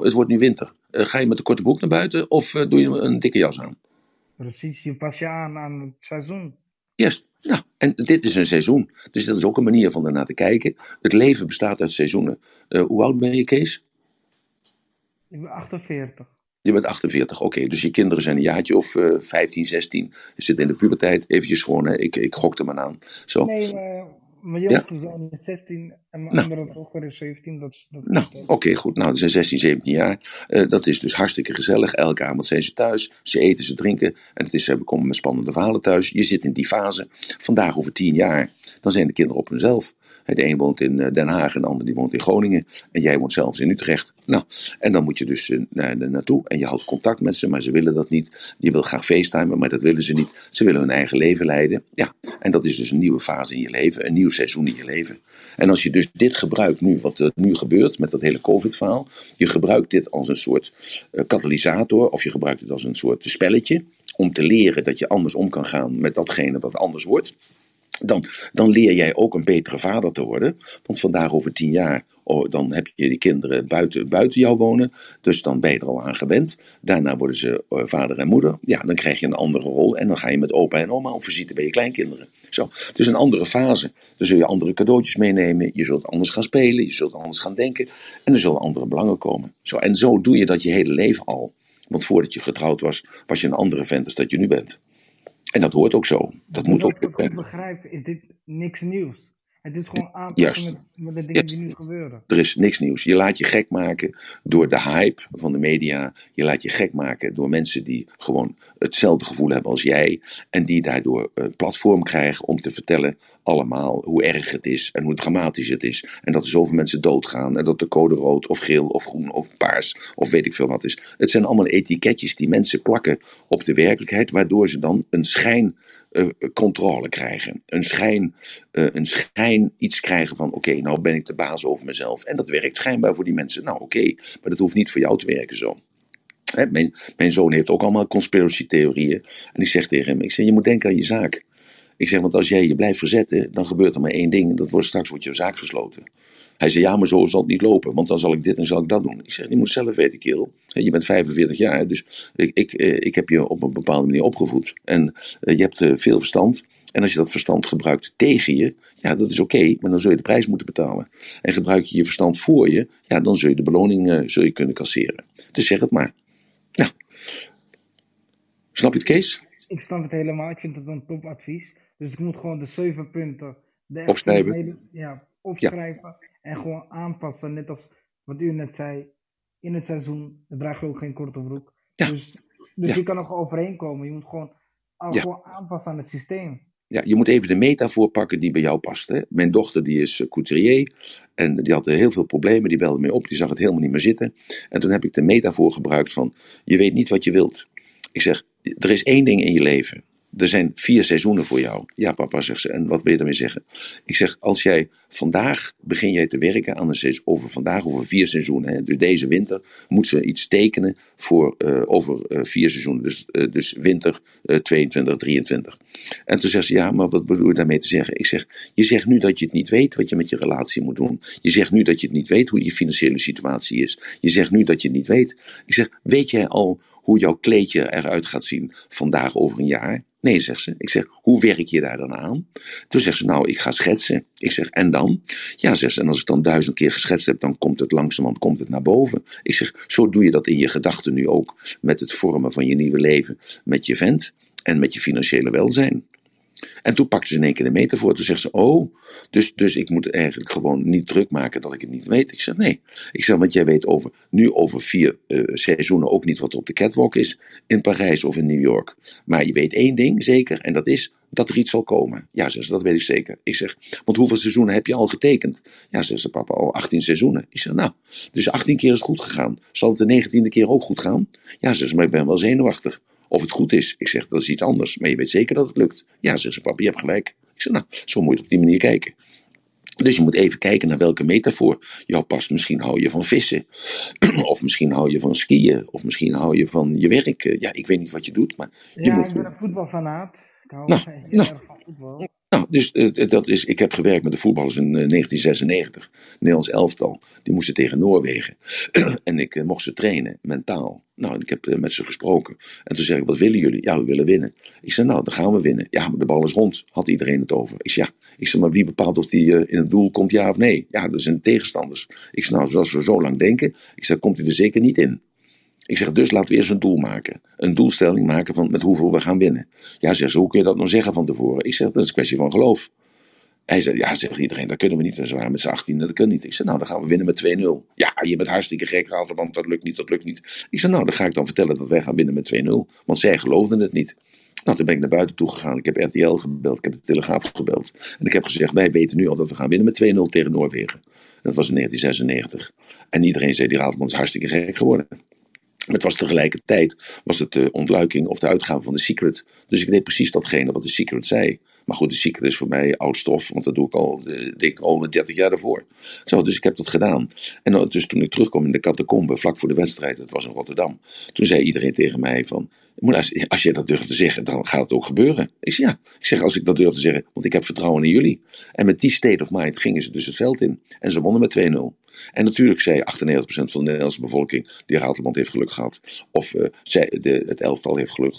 Het wordt nu winter. Ga je met een korte broek naar buiten of doe je een dikke jas aan? Precies, je pas je aan het seizoen. Juist. Nou, en dit is een seizoen. Dus dat is ook een manier van daarna te kijken. Het leven bestaat uit seizoenen. Hoe oud ben je, Kees? Ik ben 48. Je bent 48, oké. Dus je kinderen zijn een jaartje of 15, 16. Je zit in de puberteit. Eventjes gewoon, ik gok er maar aan. Zo. Nee, mijn jongste zoon is 16 en mijn andere dochter is 17. Goed. Nou, dat zijn 16, 17 jaar. Dat is dus hartstikke gezellig. Elke avond zijn ze thuis. Ze eten, ze drinken. En ze komen met spannende verhalen thuis. Je zit in die fase. Vandaag over 10 jaar, dan zijn de kinderen op hunzelf. De een woont in Den Haag en de ander die woont in Groningen. En jij woont zelfs in Utrecht. Nou, en dan moet je dus naartoe. En je houdt contact met ze, maar ze willen dat niet. Je wil graag facetimen, maar dat willen ze niet. Ze willen hun eigen leven leiden. Ja, en dat is dus een nieuwe fase in je leven. Een nieuw seizoen in je leven. En als je dus dit gebruikt nu, wat er nu gebeurt met dat hele COVID-verhaal. Je gebruikt dit als een soort katalysator. Of je gebruikt het als een soort spelletje. Om te leren dat je anders om kan gaan met datgene wat anders wordt. Dan leer jij ook een betere vader te worden. Want vandaag over 10 jaar, dan heb je die kinderen buiten jou wonen. Dus dan ben je er al aan gewend. Daarna worden ze vader en moeder. Ja, dan krijg je een andere rol. En dan ga je met opa en oma op visite bij je kleinkinderen. Zo, dus een andere fase. Dan zul je andere cadeautjes meenemen. Je zult anders gaan spelen. Je zult anders gaan denken. En er zullen andere belangen komen. Zo, en zo doe je dat je hele leven al. Want voordat je getrouwd was, was je een andere vent als dat je nu bent. En dat hoort ook zo. Dat moet ook. Wat ik goed begrijp is dit niks nieuws. Het is gewoon aanpassen met de dingen die nu gebeuren. Er is niks nieuws. Je laat je gek maken door de hype van de media. Je laat je gek maken door mensen die gewoon hetzelfde gevoel hebben als jij. En die daardoor een platform krijgen om te vertellen allemaal hoe erg het is. En hoe dramatisch het is. En dat er zoveel mensen doodgaan. En dat de code rood of geel of groen of paars of weet ik veel wat is. Het zijn allemaal etiketjes die mensen plakken op de werkelijkheid. Waardoor ze dan een schijncontrole krijgen. Een schijn iets krijgen van oké, nou ben ik de baas over mezelf. En dat werkt schijnbaar voor die mensen. Nou oké, maar dat hoeft niet voor jou te werken zo. Hè, mijn zoon heeft ook allemaal conspiratietheorieën. En ik zeg tegen hem, je moet denken aan je zaak. Ik zeg, want als jij je blijft verzetten, dan gebeurt er maar één ding. Dat wordt straks jouw zaak gesloten. Hij zei, ja, maar zo zal het niet lopen, want dan zal ik dit en zal ik dat doen. Ik zeg, je moet zelf weten, kerel. Je bent 45 jaar, dus ik heb je op een bepaalde manier opgevoed. En je hebt veel verstand. En als je dat verstand gebruikt tegen je, ja, dat is oké, maar dan zul je de prijs moeten betalen. En gebruik je je verstand voor je, ja, dan zul je de beloning kunnen kasseren. Dus zeg het maar. Nou, snap je het, Kees? Ik snap het helemaal. Ik vind het een topadvies. Dus ik moet gewoon de 7 punten opschrijven. Ja, opschrijven. Ja. En gewoon aanpassen, net als wat u net zei, in het seizoen draag je ook geen korte broek. Ja. Dus je kan nog overheen komen. Je moet gewoon aanpassen aan het systeem. Ja, je moet even de metafoor pakken die bij jou past. Hè? Mijn dochter die is couturier en die had heel veel problemen. Die belde mij op, die zag het helemaal niet meer zitten. En toen heb ik de metafoor gebruikt van, je weet niet wat je wilt. Ik zeg, er is één ding in je leven. Er zijn 4 seizoenen voor jou. Ja, papa, zegt ze. En wat wil je daarmee zeggen? Ik zeg, als jij vandaag begin jij te werken aan een seizoen, over 4 seizoenen. Hè? Dus deze winter moet ze iets tekenen voor over 4 seizoenen. Dus winter 22, 23. En toen zegt ze, ja, maar wat bedoel je daarmee te zeggen? Ik zeg, je zegt nu dat je het niet weet wat je met je relatie moet doen. Je zegt nu dat je het niet weet hoe je financiële situatie is. Je zegt nu dat je het niet weet. Ik zeg, weet jij al hoe jouw kleedje eruit gaat zien vandaag over een jaar? Nee, zegt ze. Ik zeg, hoe werk je daar dan aan? Toen zegt ze, nou, ik ga schetsen. Ik zeg, en dan? Ja, zegt ze, en als ik dan 1000 keer geschetst heb, dan komt het langzamerhand naar boven. Ik zeg, zo doe je dat in je gedachten nu ook. Met het vormen van je nieuwe leven, met je vent en met je financiële welzijn. En toen pakte ze in één keer de metafoor. Toen zegt ze, oh, dus ik moet eigenlijk gewoon niet druk maken dat ik het niet weet. Ik zeg, nee. Ik zeg, want jij weet over 4 seizoenen ook niet wat er op de catwalk is. In Parijs of in New York. Maar je weet één ding zeker. En dat is dat er iets zal komen. Ja, zegt ze, dat weet ik zeker. Ik zeg, want hoeveel seizoenen heb je al getekend? Ja, zegt ze, papa, al 18 seizoenen. Ik zeg, nou, dus 18 keer is het goed gegaan. Zal het de 19e keer ook goed gaan? Ja, zegt ze, maar ik ben wel zenuwachtig. Of het goed is. Ik zeg, dat is iets anders. Maar je weet zeker dat het lukt. Ja, zegt ze, papa, je hebt gelijk. Ik zeg, nou, zo moet je op die manier kijken. Dus je moet even kijken naar welke metafoor jou past. Misschien hou je van vissen. Of misschien hou je van skiën. Of misschien hou je van je werk. Ja, ik weet niet wat je doet, maar... ik ben een voetbalfanaat. Ik hou heel erg van voetbal. Nou, dus dat is, ik heb gewerkt met de voetballers in 1996. Nederlands elftal. Die moesten tegen Noorwegen. En ik mocht ze trainen, mentaal. Nou, ik heb met ze gesproken. En toen zeg ik, wat willen jullie? Ja, we willen winnen. Ik zei, nou, dan gaan we winnen. Ja, maar de bal is rond. Had iedereen het over. Ik zei, ja. Ik zei, maar wie bepaalt of die in het doel komt, ja of nee? Ja, dat zijn tegenstanders. Ik zei, nou, zoals we zo lang denken. Ik zei, komt hij er zeker niet in. Ik zeg, dus laten we eerst een doel maken. Een doelstelling maken van met hoeveel we gaan winnen. Ja, zegt ze, hoe kun je dat nou zeggen van tevoren? Ik zeg, dat is een kwestie van geloof. Hij zei, ja, zegt iedereen, dat kunnen we niet. En ze waren met z'n 18, dat kan niet. Ik zei, nou, dan gaan we winnen met 2-0. Ja, je bent hartstikke gek, want dat lukt niet. Ik zei, nou, dan ga ik dan vertellen dat wij gaan winnen met 2-0. Want zij geloofden het niet. Nou, toen ben ik naar buiten toe gegaan. Ik heb RTL gebeld, ik heb de Telegraaf gebeld. En ik heb gezegd, wij weten nu al dat we gaan winnen met 2-0 tegen Noorwegen. Dat was in 1996. En iedereen zei, die Ratelband is hartstikke gek geworden. Het was tegelijkertijd, was het de ontluiking of de uitgave van de Secret. Dus ik deed precies datgene wat de Secret zei. Maar goed, de Secret is voor mij oud stof, want dat doe ik al, denk ik, al 30 jaar daarvoor. Zo, dus ik heb dat gedaan. En dus toen ik terugkwam in de catacombe, vlak voor de wedstrijd, dat was in Rotterdam. Toen zei iedereen tegen mij van, als jij dat durft te zeggen, dan gaat het ook gebeuren. Ik zei, ja. Ik zeg, als ik dat durf te zeggen, want ik heb vertrouwen in jullie. En met die state of mind gingen ze dus het veld in. En ze wonnen met 2-0. En natuurlijk zei 98% van de Nederlandse bevolking, die Ratelband heeft geluk gehad. Of het elftal heeft geluk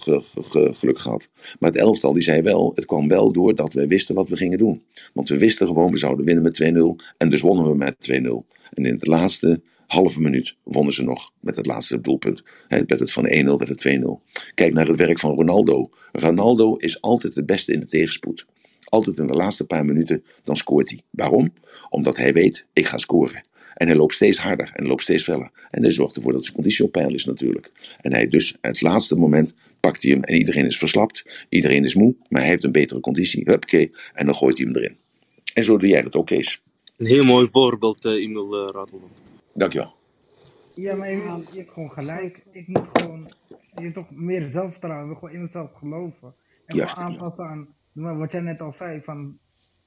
gehad. Maar het elftal, die zei wel, het kwam wel door dat we wisten wat we gingen doen. Want we wisten gewoon, we zouden winnen met 2-0. En dus wonnen we met 2-0. En in het laatste... halve minuut wonnen ze nog met het laatste doelpunt. He, werd het van 1-0 werd het 2-0. Kijk naar het werk van Ronaldo. Ronaldo is altijd het beste in de tegenspoed. Altijd in de laatste paar minuten, dan scoort hij. Waarom? Omdat hij weet, ik ga scoren. En hij loopt steeds harder en loopt steeds feller. En hij zorgt ervoor dat zijn conditie op peil is natuurlijk. En hij dus, het laatste moment, pakt hij hem en iedereen is verslapt. Iedereen is moe, maar hij heeft een betere conditie. Huppakee, en dan gooit hij hem erin. En zo doe jij dat ook, Kees. Een heel mooi voorbeeld, Emile Ratelband. Dankjewel. Ja, maar je hebt gewoon gelijk. Ik moet gewoon... Je hebt toch meer zelfvertrouwen. Je moet gewoon in mezelf geloven. En juist, gewoon aanpassen aan... Wat jij net al zei, van...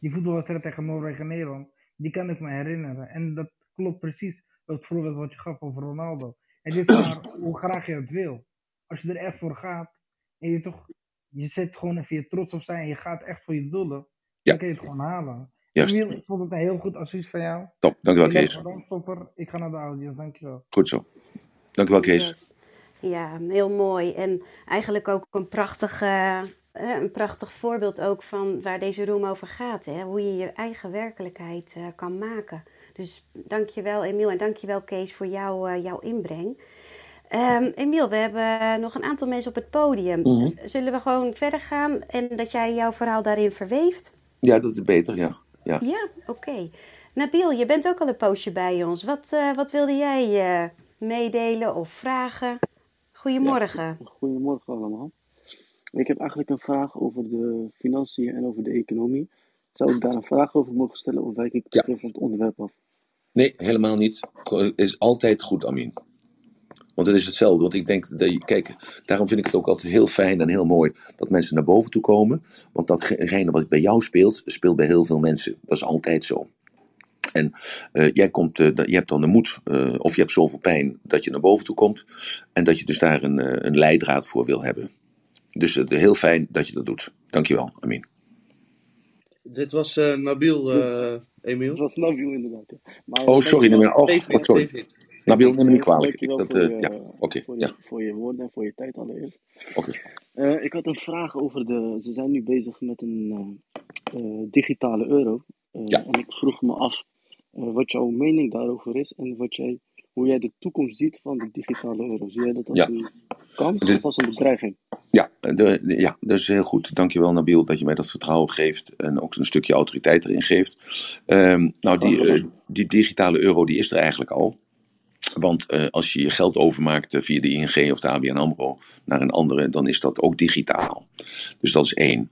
Die voetbalwedstrijd tegen Noorwegen en Nederland... Die kan ik me herinneren. En dat klopt precies. Dat voorbeeld wat je gaf over Ronaldo. Het is maar hoe graag je het wil. Als je er echt voor gaat... En je toch... Je zet gewoon even je trots op zijn... En je gaat echt voor je doelen. Ja. Dan kun je het gewoon halen. Juist. Ik vond het een heel goed advies van jou. Top, dankjewel Kees. Ik ga naar de audio's, dankjewel. Goed zo. Dankjewel Kees. Yes. Ja, heel mooi. En eigenlijk ook een prachtig voorbeeld ook van waar deze room over gaat. Hè? Hoe je je eigen werkelijkheid kan maken. Dus dankjewel Emile en dankjewel Kees voor jouw inbreng. Emile, we hebben nog een aantal mensen op het podium. Mm-hmm. Zullen we gewoon verder gaan en dat jij jouw verhaal daarin verweeft? Ja, dat is beter, ja. Ja, oké. Nabil, je bent ook al een poosje bij ons. Wat wilde jij meedelen of vragen? Goedemorgen. Ja, goedemorgen allemaal. Ik heb eigenlijk een vraag over de financiën en over de economie. Zou ik daar een vraag over mogen stellen of wijk ik terug van het onderwerp af? Nee, helemaal niet. Het is altijd goed, Amin. Want het is hetzelfde. Want ik denk, kijk, daarom vind ik het ook altijd heel fijn en heel mooi dat mensen naar boven toe komen. Want datgene wat bij jou speelt, speelt bij heel veel mensen. Dat is altijd zo. En je hebt dan de moed, of je hebt zoveel pijn dat je naar boven toe komt. En dat je dus daar een leidraad voor wil hebben. Dus heel fijn dat je dat doet. Dankjewel, Amin. Dit was Nabil, Emile. Dat was Nabil inderdaad. Maar, sorry. Nabil, neem me niet kwalijk. Voor je woorden en voor je tijd allereerst. Okay. Ik had een vraag over ze zijn nu bezig met een digitale euro. En ik vroeg me af wat jouw mening daarover is en hoe jij de toekomst ziet van de digitale euro. Zie jij dat als een kans of als een bedreiging? Ja, dat is heel goed. Dankjewel Nabil dat je mij dat vertrouwen geeft en ook een stukje autoriteit erin geeft. Die digitale euro die is er eigenlijk al. Want als je je geld overmaakt via de ING of de ABN AMRO naar een andere, dan is dat ook digitaal. Dus dat is 1.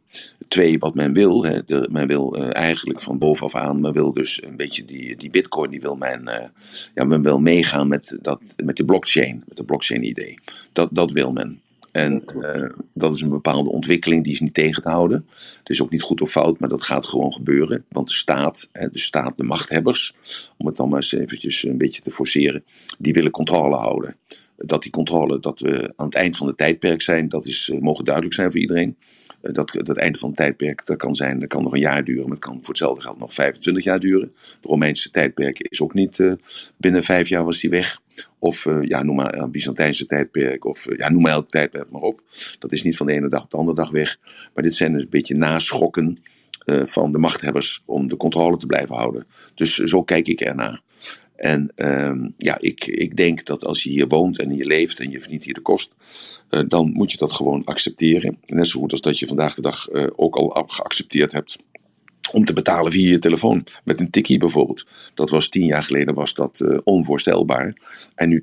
2, wat men wil, men wil eigenlijk van bovenaf aan, men wil dus een beetje die bitcoin, die wil men wil meegaan met de blockchain, met de blockchain idee. Dat wil men. En dat is een bepaalde ontwikkeling, die is niet tegen te houden. Het is ook niet goed of fout, maar dat gaat gewoon gebeuren. Want de machthebbers, om het dan maar eens eventjes een beetje te forceren, die willen controle houden. Dat we aan het eind van het tijdperk zijn, dat mogen duidelijk zijn voor iedereen. Dat einde van het tijdperk, dat kan nog een jaar duren, maar het kan voor hetzelfde geld nog 25 jaar duren. De Romeinse tijdperk is ook niet, binnen 5 jaar was die weg. Of noem maar het Byzantijnse tijdperk, of noem maar elk tijdperk maar op. Dat is niet van de ene dag op de andere dag weg. Maar dit zijn dus een beetje naschokken van de machthebbers om de controle te blijven houden. Dus zo kijk ik ernaar. En ik denk dat als je hier woont en hier leeft en je verdient hier de kost, dan moet je dat gewoon accepteren. Net zo goed als dat je vandaag de dag ook al geaccepteerd hebt om te betalen via je telefoon. Met een tikkie bijvoorbeeld. Dat was 10 jaar geleden onvoorstelbaar. En nu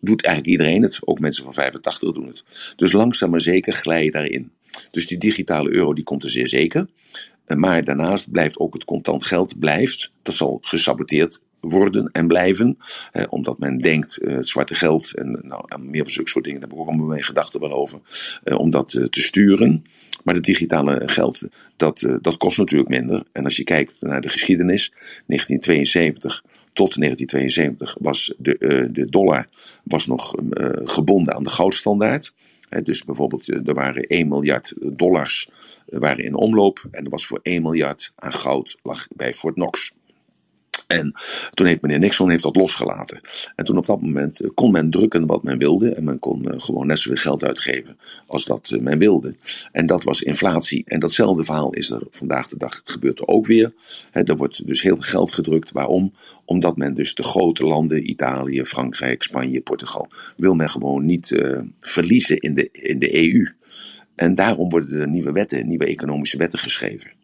doet eigenlijk iedereen het. Ook mensen van 85 doen het. Dus langzaam maar zeker glij je daarin. Dus die digitale euro die komt er zeer zeker. Maar daarnaast blijft ook het contant geld. Dat zal gesaboteerd worden en blijven, omdat men denkt het zwarte geld en meer van zulke soort dingen, daar heb ik ook al mijn gedachten wel over, om dat te sturen. Maar het digitale geld, dat kost natuurlijk minder. En als je kijkt naar de geschiedenis, 1972 tot 1972 was de dollar nog gebonden aan de goudstandaard. Dus bijvoorbeeld, er waren 1 miljard dollars waren in omloop en er was voor 1 miljard aan goud lag bij Fort Knox. En toen heeft meneer Nixon dat losgelaten. En toen op dat moment kon men drukken wat men wilde. En men kon gewoon net zoveel geld uitgeven als dat men wilde. En dat was inflatie. En datzelfde verhaal is er vandaag de dag gebeurt er ook weer. Er wordt dus heel veel geld gedrukt. Waarom? Omdat men dus de grote landen, Italië, Frankrijk, Spanje, Portugal, wil men gewoon niet verliezen in de EU. En daarom worden er nieuwe economische wetten geschreven.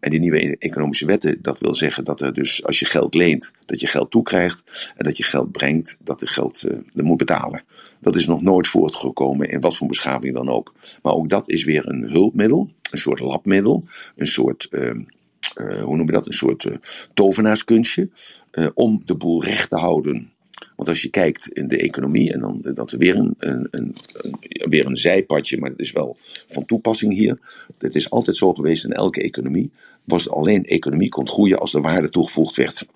En die nieuwe economische wetten, dat wil zeggen dat er dus als je geld leent, dat je geld toekrijgt en dat je geld brengt, dat er geld moet betalen. Dat is nog nooit voortgekomen in wat voor beschaving dan ook. Maar ook dat is weer een hulpmiddel, een soort labmiddel, een soort, tovenaarskunstje, om de boel recht te houden. Want als je kijkt in de economie, en dan dat weer een zijpadje, maar dat is wel van toepassing hier. Het is altijd zo geweest in elke economie. Economie kon groeien als er waarde toegevoegd werd.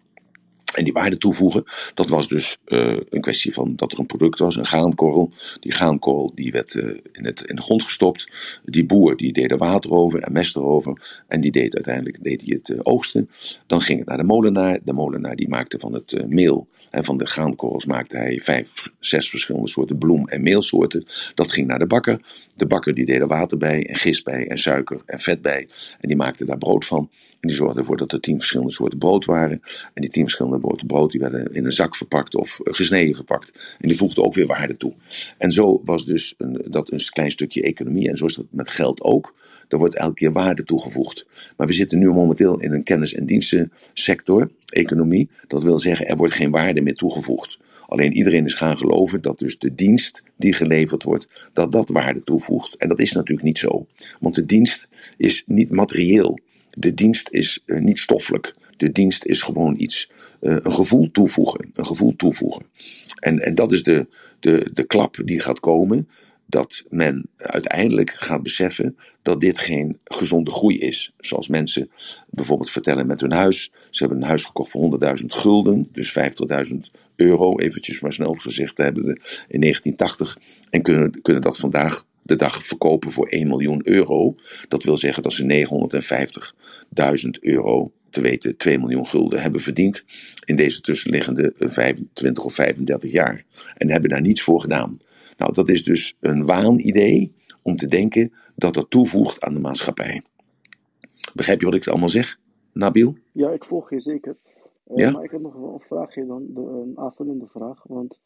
En die waarde toevoegen, dat was dus een kwestie van dat er een product was, een graankorrel. Die graankorrel die werd in de grond gestopt. Die boer die deed er water over en mest erover. En die deed uiteindelijk het oogsten. Dan ging het naar de molenaar. De molenaar die maakte van het meel en van de graankorrels maakte hij 5, 6 verschillende soorten bloem- en meelsoorten. Dat ging naar de bakker. De bakker die deed er water bij en gist bij en suiker en vet bij. En die maakte daar brood van. En die zorgde ervoor dat er 10 verschillende soorten brood waren. En die 10 verschillende brood die werden in een zak verpakt of gesneden verpakt. En die voegden ook weer waarde toe. En zo was dus dat een klein stukje economie. En zo is dat met geld ook. Daar wordt elke keer waarde toegevoegd. Maar we zitten nu momenteel in een kennis- en dienstensector, economie. Dat wil zeggen, er wordt geen waarde meer toegevoegd. Alleen iedereen is gaan geloven dat dus de dienst die geleverd wordt, dat dat waarde toevoegt. En dat is natuurlijk niet zo. Want de dienst is niet materieel. De dienst is niet stoffelijk. De dienst is gewoon iets, een gevoel toevoegen. Een gevoel toevoegen. En dat is de klap die gaat komen, dat men uiteindelijk gaat beseffen dat dit geen gezonde groei is. Zoals mensen bijvoorbeeld vertellen met hun huis. Ze hebben een huis gekocht voor 100.000 gulden, dus €50.000, eventjes maar snel gezegd, hebben we in 1980. En kunnen dat vandaag de dag verkopen voor €1 miljoen. Dat wil zeggen dat ze €950.000, te weten 2 miljoen gulden, hebben verdiend in deze tussenliggende 25 of 35 jaar. En hebben daar niets voor gedaan. Nou, dat is dus een waanidee om te denken dat dat toevoegt aan de maatschappij. Begrijp je wat ik allemaal zeg, Nabil? Ja, ik volg je zeker. Ja? Maar ik heb nog wel een vraagje dan, een aanvullende vraag. Want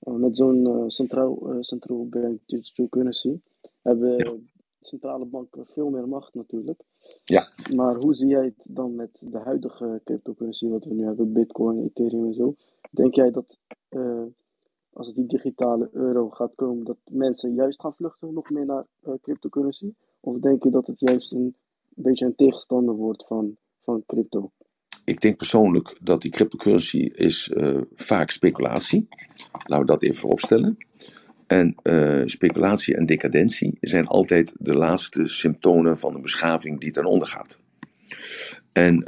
met zo'n centraal bank currency hebben centrale banken veel meer macht natuurlijk. Ja. Maar hoe zie jij het dan met de huidige cryptocurrency wat we nu hebben, Bitcoin, Ethereum en zo? Denk jij dat als die digitale euro gaat komen, dat mensen juist gaan vluchten nog meer naar cryptocurrency? Of denk je dat het juist een beetje een tegenstander wordt van crypto? Ik denk persoonlijk dat die cryptocurrency is vaak speculatie. Laten we dat even vooropstellen. En speculatie en decadentie zijn altijd de laatste symptomen van een beschaving die ten onder gaat. En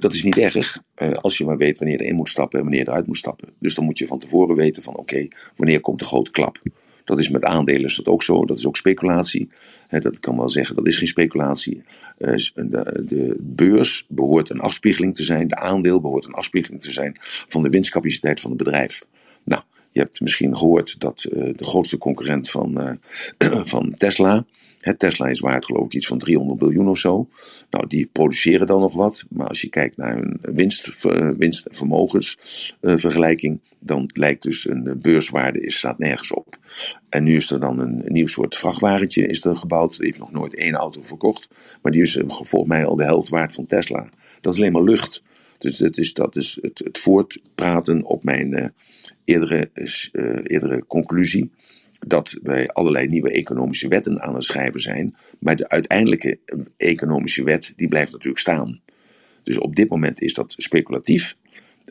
dat is niet erg als je maar weet wanneer je erin moet stappen en wanneer je eruit moet stappen. Dus dan moet je van tevoren weten van oké, wanneer komt de grote klap. Dat is met aandelen is dat ook zo, dat is ook speculatie. Dat kan wel zeggen, dat is geen speculatie. De beurs behoort een afspiegeling te zijn, de aandeel behoort een afspiegeling te zijn van de winstcapaciteit van het bedrijf. Nou, je hebt misschien gehoord dat de grootste concurrent van Tesla, Tesla is waard geloof ik iets van $300 biljoen of zo. Nou, die produceren dan nog wat, maar als je kijkt naar hun winstvermogensvergelijking, dan lijkt dus een beurswaarde staat nergens op. En nu is er dan een nieuw soort vrachtwagentje gebouwd, heeft nog nooit één auto verkocht, maar die is volgens mij al de helft waard van Tesla. Dat is alleen maar lucht. Dus dat is het voortpraten op mijn eerdere conclusie. Dat wij allerlei nieuwe economische wetten aan het schrijven zijn. Maar de uiteindelijke economische wet die blijft natuurlijk staan. Dus op dit moment is dat speculatief.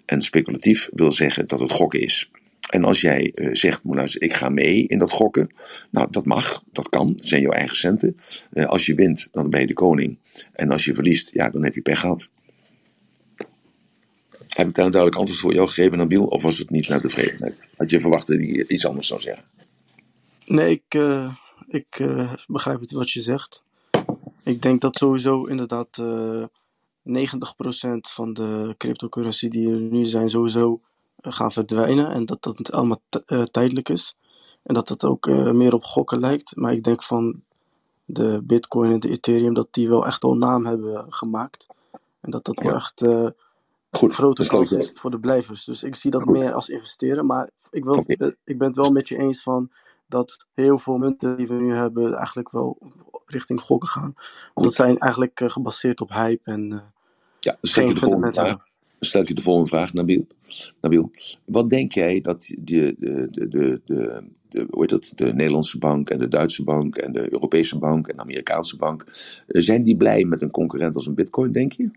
En speculatief wil zeggen dat het gokken is. En als jij zegt, luister, ik ga mee in dat gokken. Nou, dat mag, dat kan, het zijn jouw eigen centen. Als je wint, dan ben je de koning. En als je verliest, ja, dan heb je pech gehad. Heb ik daar een duidelijk antwoord voor jou gegeven, Nabil? Of was het niet naar tevredenheid? Had je verwacht dat hij iets anders zou zeggen? Nee, ik begrijp het wat je zegt. Ik denk dat sowieso inderdaad 90% van de cryptocurrency die er nu zijn sowieso gaan verdwijnen. En dat dat allemaal tijdelijk is. En dat dat ook meer op gokken lijkt. Maar ik denk van de Bitcoin en de Ethereum dat die wel echt al naam hebben gemaakt. En dat dat wel echt... Goed, grote kans is voor de blijvers. Dus ik zie dat meer als investeren. Maar ik ben het wel met je eens van dat heel veel munten die we nu hebben eigenlijk wel richting gokken gaan. Want dat zijn eigenlijk gebaseerd op hype en stel ik je de volgende vraag, Nabil. Wat denk jij dat de Nederlandse bank en de Duitse bank en de Europese bank en de Amerikaanse bank, zijn die blij met een concurrent als een Bitcoin, denk je?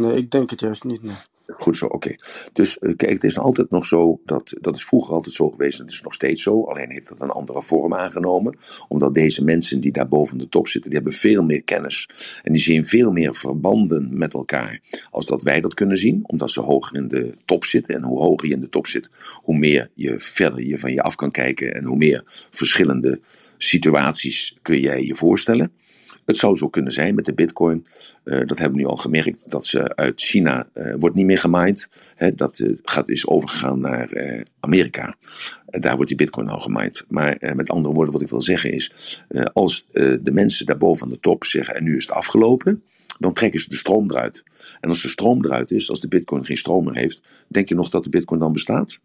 Nee, ik denk het juist niet, nee. Goed zo, oké. Dus kijk, het is altijd nog zo, dat is vroeger altijd zo geweest, en het is nog steeds zo, alleen heeft dat een andere vorm aangenomen, omdat deze mensen die daar boven de top zitten, die hebben veel meer kennis, en die zien veel meer verbanden met elkaar, als dat wij dat kunnen zien, omdat ze hoger in de top zitten, en hoe hoger je in de top zit, hoe meer je verder je van je af kan kijken, en hoe meer verschillende situaties kun jij je voorstellen. Het zou zo kunnen zijn met de Bitcoin. Dat hebben we nu al gemerkt. Dat ze uit China wordt niet meer gemined. Dat is overgegaan naar Amerika. Daar wordt die Bitcoin al gemined. Maar met andere woorden, wat ik wil zeggen is. Als de mensen daarboven aan de top zeggen. En nu is het afgelopen. dan trekken ze de stroom eruit. En als de stroom eruit is, als de bitcoin geen stroom meer heeft, denk je nog dat de bitcoin dan bestaat?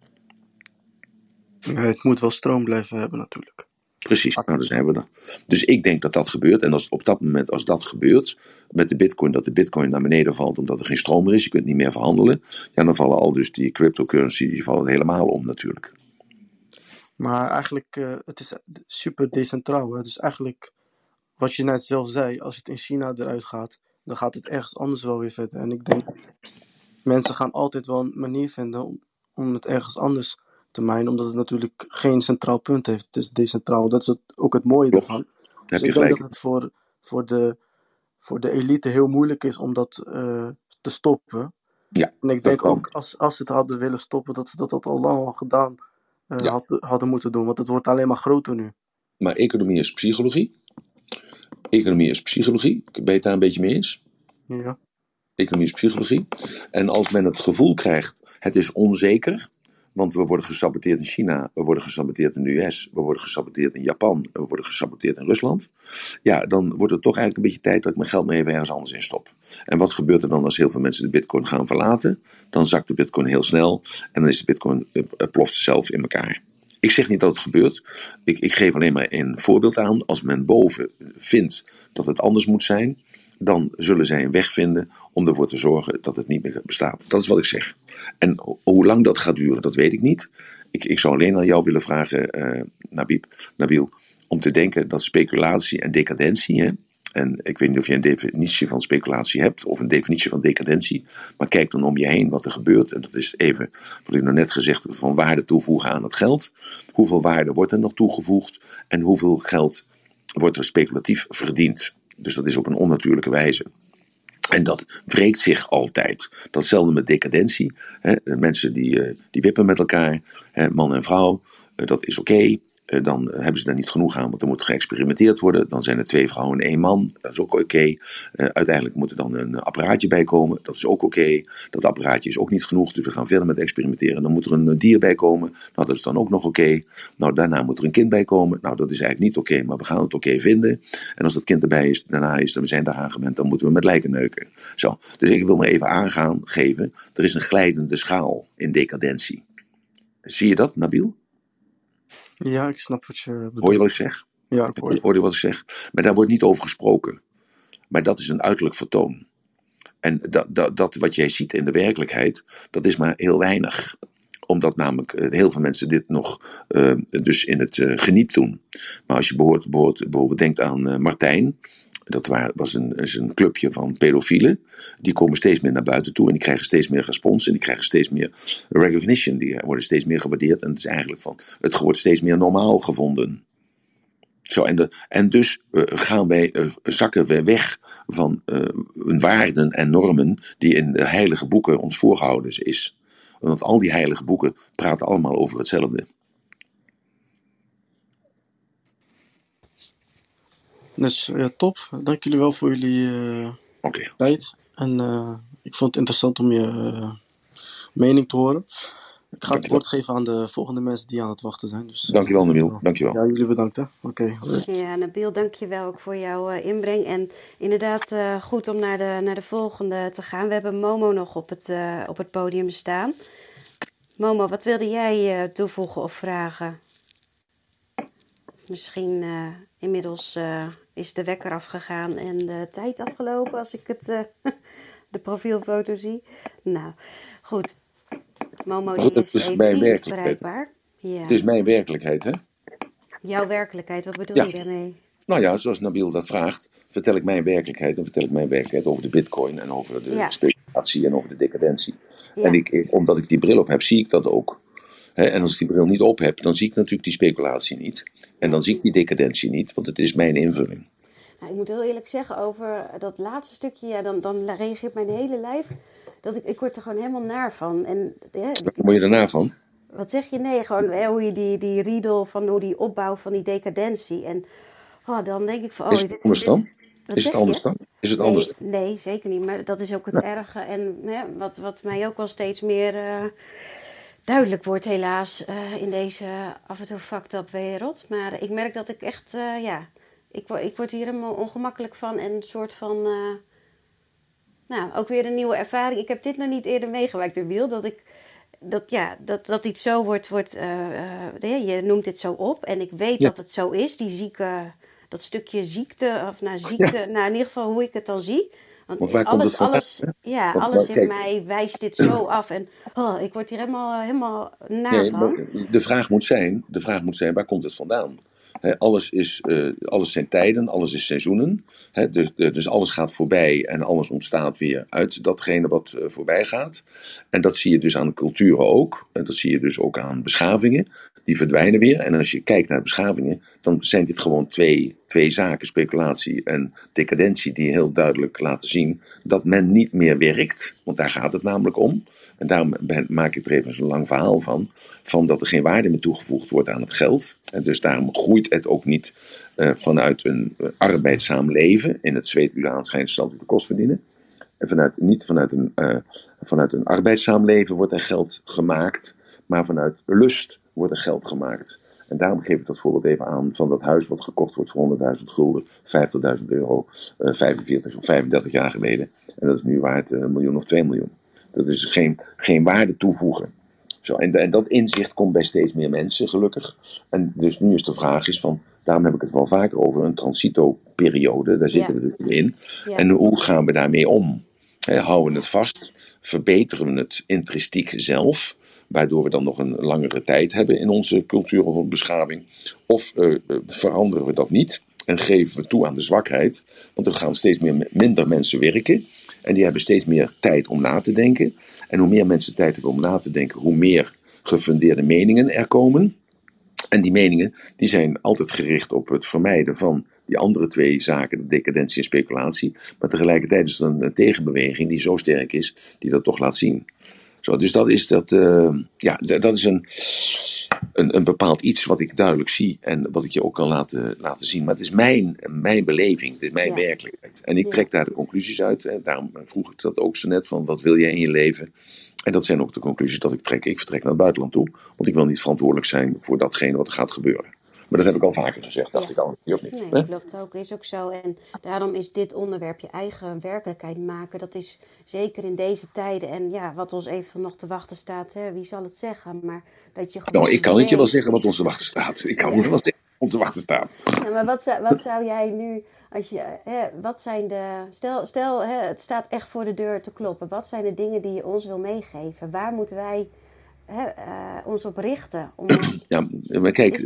Het moet wel stroom blijven hebben natuurlijk. Precies, nou, dus hebben we dat. Dus ik denk dat dat gebeurt. En als op dat moment, als dat gebeurt, met de bitcoin, dat de bitcoin naar beneden valt omdat er geen stroom meer is, je kunt niet meer verhandelen. Ja, dan vallen al dus die cryptocurrency, die vallen helemaal om natuurlijk. Maar eigenlijk, het is super decentraal. Hè? Dus eigenlijk, wat je net zelf zei, als het in China eruit gaat, dan gaat het ergens anders wel weer verder. En ik denk, mensen gaan altijd wel een manier vinden om het ergens anders te mijnen, omdat het natuurlijk geen centraal punt heeft. Het is decentraal, dat is ook het mooie ervan. Dus ik denk dat het voor de elite heel moeilijk is om dat te stoppen. Ja, en ik denk ook, als ze het hadden willen stoppen, dat ze dat al lang al gedaan hadden moeten doen, want het wordt alleen maar groter nu. Maar economie is psychologie. Economie is psychologie. Ben je het daar een beetje mee eens? Ja. Economie is psychologie. En als men het gevoel krijgt, het is onzeker, want we worden gesaboteerd in China, we worden gesaboteerd in de US, we worden gesaboteerd in Japan, we worden gesaboteerd in Rusland. Ja, dan wordt het toch eigenlijk een beetje tijd dat ik mijn geld maar even ergens anders in stop. En wat gebeurt er dan als heel veel mensen de bitcoin gaan verlaten? Dan zakt de bitcoin heel snel en dan is de bitcoin, ploft zelf in elkaar. Ik zeg niet dat het gebeurt. Ik geef alleen maar een voorbeeld aan. Als men boven vindt dat het anders moet zijn, dan zullen zij een weg vinden om ervoor te zorgen dat het niet meer bestaat. Dat is wat ik zeg. En hoe lang dat gaat duren, dat weet ik niet. Ik zou alleen aan jou willen vragen, Nabil, om te denken dat speculatie en decadentie, hè, en ik weet niet of je een definitie van speculatie hebt of een definitie van decadentie, maar kijk dan om je heen wat er gebeurt. En dat is even wat ik nog net gezegd heb, van waarde toevoegen aan het geld. Hoeveel waarde wordt er nog toegevoegd en hoeveel geld wordt er speculatief verdiend? Dus dat is op een onnatuurlijke wijze. En dat wreekt zich altijd. Datzelfde met decadentie. Hè? Mensen die wippen met elkaar. Hè? Man en vrouw. Dat is oké. Dan hebben ze daar niet genoeg aan. Want er moet geëxperimenteerd worden. Dan zijn er 2 vrouwen en 1 man. Dat is ook oké. Uiteindelijk moet er dan een apparaatje bij komen. Dat is ook oké. Dat apparaatje is ook niet genoeg. Dus we gaan verder met experimenteren. Dan moet er een dier bij komen. Nou, dat is dan ook nog oké. Nou, daarna moet er een kind bij komen. Nou, dat is eigenlijk niet oké. Maar we gaan het oké vinden. En als dat kind erbij is, daarna is, dan zijn daar aangewend. Dan moeten we met lijken neuken. Zo. Dus ik wil me even aangeven. Er is een glijdende schaal in decadentie. Zie je dat, Nabil? Ja, ik snap wat je bedoelt. Hoor je wat ik zeg? Ja, ik hoor je wat ik zeg. Maar daar wordt niet over gesproken. Maar dat is een uiterlijk vertoon. En dat wat jij ziet in de werkelijkheid, dat is maar heel weinig. Omdat namelijk heel veel mensen dit nog dus in het geniep doen. Maar als je bijvoorbeeld denkt aan Martijn. Dat is een clubje van pedofielen. Die komen steeds meer naar buiten toe. En die krijgen steeds meer respons. En die krijgen steeds meer recognition. Die worden steeds meer gewaardeerd. En het is eigenlijk het wordt steeds meer normaal gevonden. Zo, en dus zakken we weg van waarden en normen die in de heilige boeken ons voorgehouden is. Want al die heilige boeken praten allemaal over hetzelfde. Dus ja, top. Dank jullie wel voor jullie tijd. En ik vond het interessant om je mening te horen. Ik ga het woord geven aan de volgende mensen die aan het wachten zijn. Dus, dankjewel Nabil, dankjewel. Ja, jullie bedankt hè. Okay. Ja, Nabil, dankjewel ook voor jouw inbreng. En inderdaad goed om naar de volgende te gaan. We hebben Momo nog op het podium staan. Momo, wat wilde jij toevoegen of vragen? Misschien inmiddels is de wekker afgegaan en de tijd afgelopen als ik de profielfoto zie. Nou, goed. Momo, die is even niet bereikbaar. Ja. Het is mijn werkelijkheid, hè? Jouw werkelijkheid, wat bedoel je daarmee? Nou ja, zoals Nabil dat vraagt, vertel ik mijn werkelijkheid. En vertel ik mijn werkelijkheid over de bitcoin en over de speculatie en over de decadentie. Ja. En omdat ik die bril op heb, zie ik dat ook. En als ik die bril niet op heb, dan zie ik natuurlijk die speculatie niet. En dan zie ik die decadentie niet, want het is mijn invulling. Nou, ik moet heel eerlijk zeggen over dat laatste stukje, ja, dan reageert mijn hele lijf. Dat ik word er gewoon helemaal naar van. En, ja, word je er naar van? Wat zeg je? Nee, gewoon hoe je die riedel van hoe die opbouw van die decadentie. En dan denk ik van... is het anders dan? Is het anders dan? Nee, zeker niet. Maar dat is ook het erge. En wat mij ook wel steeds meer... duidelijk wordt helaas in deze af en toe fucked up wereld. Maar ik merk dat ik echt, ik word hier helemaal ongemakkelijk van. En een soort van Nou, ook weer een nieuwe ervaring. Ik heb dit nog niet eerder meegemaakt, Emile, dat iets zo je noemt het zo op. En ik weet dat het zo is, dat stukje ziekte, of naar ziekte, in ieder geval hoe ik het dan zie. Want alles in mij wijst dit zo af. En ik word hier helemaal naar van. De vraag moet zijn, waar komt het vandaan? He, alles zijn tijden, alles is seizoenen. He, dus alles gaat voorbij en alles ontstaat weer uit datgene wat voorbij gaat. En dat zie je dus aan culturen ook. En dat zie je dus ook aan beschavingen. Die verdwijnen weer. En als je kijkt naar beschavingen, dan zijn dit gewoon twee zaken. Speculatie en decadentie die heel duidelijk laten zien dat men niet meer werkt. Want daar gaat het namelijk om. En daarom maak ik er even zo'n lang verhaal van dat er geen waarde meer toegevoegd wordt aan het geld. En dus daarom groeit het ook niet vanuit een arbeidzaam leven. In het zweet uw aanschijn zal op de kost verdienen. En vanuit een arbeidzaam leven wordt er geld gemaakt, maar vanuit lust wordt er geld gemaakt. En daarom geef ik dat voorbeeld even aan van dat huis wat gekocht wordt voor 100.000 gulden, 50.000 euro, 45 of 35 jaar geleden. En dat is nu waard 1 miljoen of 2 miljoen. Dat is geen waarde toevoegen. Zo, en dat inzicht komt bij steeds meer mensen, gelukkig. En dus nu is de vraag daarom heb ik het wel vaker over een transitoperiode. Daar zitten we dus in. Ja. En hoe gaan we daarmee om? Houden we het vast? Verbeteren we het intrinsiek zelf? Waardoor we dan nog een langere tijd hebben in onze cultuur of beschaving. Of veranderen we dat niet? En geven we toe aan de zwakheid. Want er gaan steeds minder mensen werken. En die hebben steeds meer tijd om na te denken. En hoe meer mensen tijd hebben om na te denken, hoe meer gefundeerde meningen er komen. En die meningen die zijn altijd gericht op het vermijden van die andere twee zaken, de decadentie en speculatie. Maar tegelijkertijd is er een tegenbeweging die zo sterk is, die dat toch laat zien. Zo, dus dat is een bepaald iets wat ik duidelijk zie en wat ik je ook kan laten zien. Maar het is mijn beleving, het is mijn werkelijkheid. En ik trek daar de conclusies uit. En daarom vroeg ik dat ook zo net, van wat wil jij in je leven? En dat zijn ook de conclusies dat ik trek. Ik vertrek naar het buitenland toe, want ik wil niet verantwoordelijk zijn voor datgene wat er gaat gebeuren. Maar dat heb ik al vaker gezegd, dacht ik al. Nee, dat klopt ook, is ook zo. En daarom is dit onderwerp, je eigen werkelijkheid maken, dat is zeker in deze tijden. En wat ons even nog te wachten staat, hè, wie zal het zeggen? Maar dat je gewoon ik kan het je wel zeggen wat ons te wachten staat. Ik kan het wel zeggen wat ons te wachten staat. Ja, maar wat zou jij nu, stel het staat echt voor de deur te kloppen. Wat zijn de dingen die je ons wil meegeven? Waar moeten wij ons op richten? Ja, maar kijk,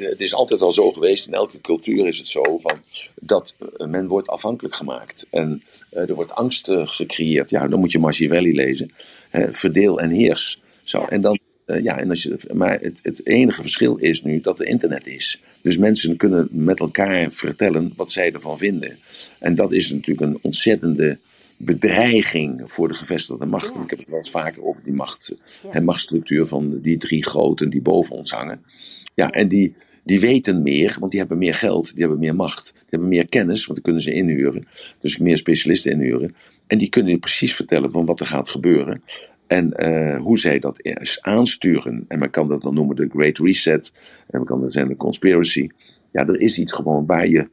het is altijd al zo geweest, in elke cultuur is het zo, dat men wordt afhankelijk gemaakt. En er wordt angst gecreëerd. Ja, dan moet je Machiavelli lezen. Verdeel en heers. Zo. Ja. En dan, maar het enige verschil is nu dat er internet is. Dus mensen kunnen met elkaar vertellen wat zij ervan vinden. En dat is natuurlijk een ontzettende bedreiging voor de gevestigde machten. Ja. Ik heb het wel eens vaker over die machtsstructuur van die drie groten die boven ons hangen. Ja, en die weten meer, want die hebben meer geld, die hebben meer macht, die hebben meer kennis, want dan kunnen ze inhuren. Dus meer specialisten inhuren. En die kunnen je precies vertellen van wat er gaat gebeuren. En hoe zij dat aansturen. En men kan dat dan noemen de Great Reset. En men kan dat zijn de conspiracy. Ja, er is iets gewoon waar je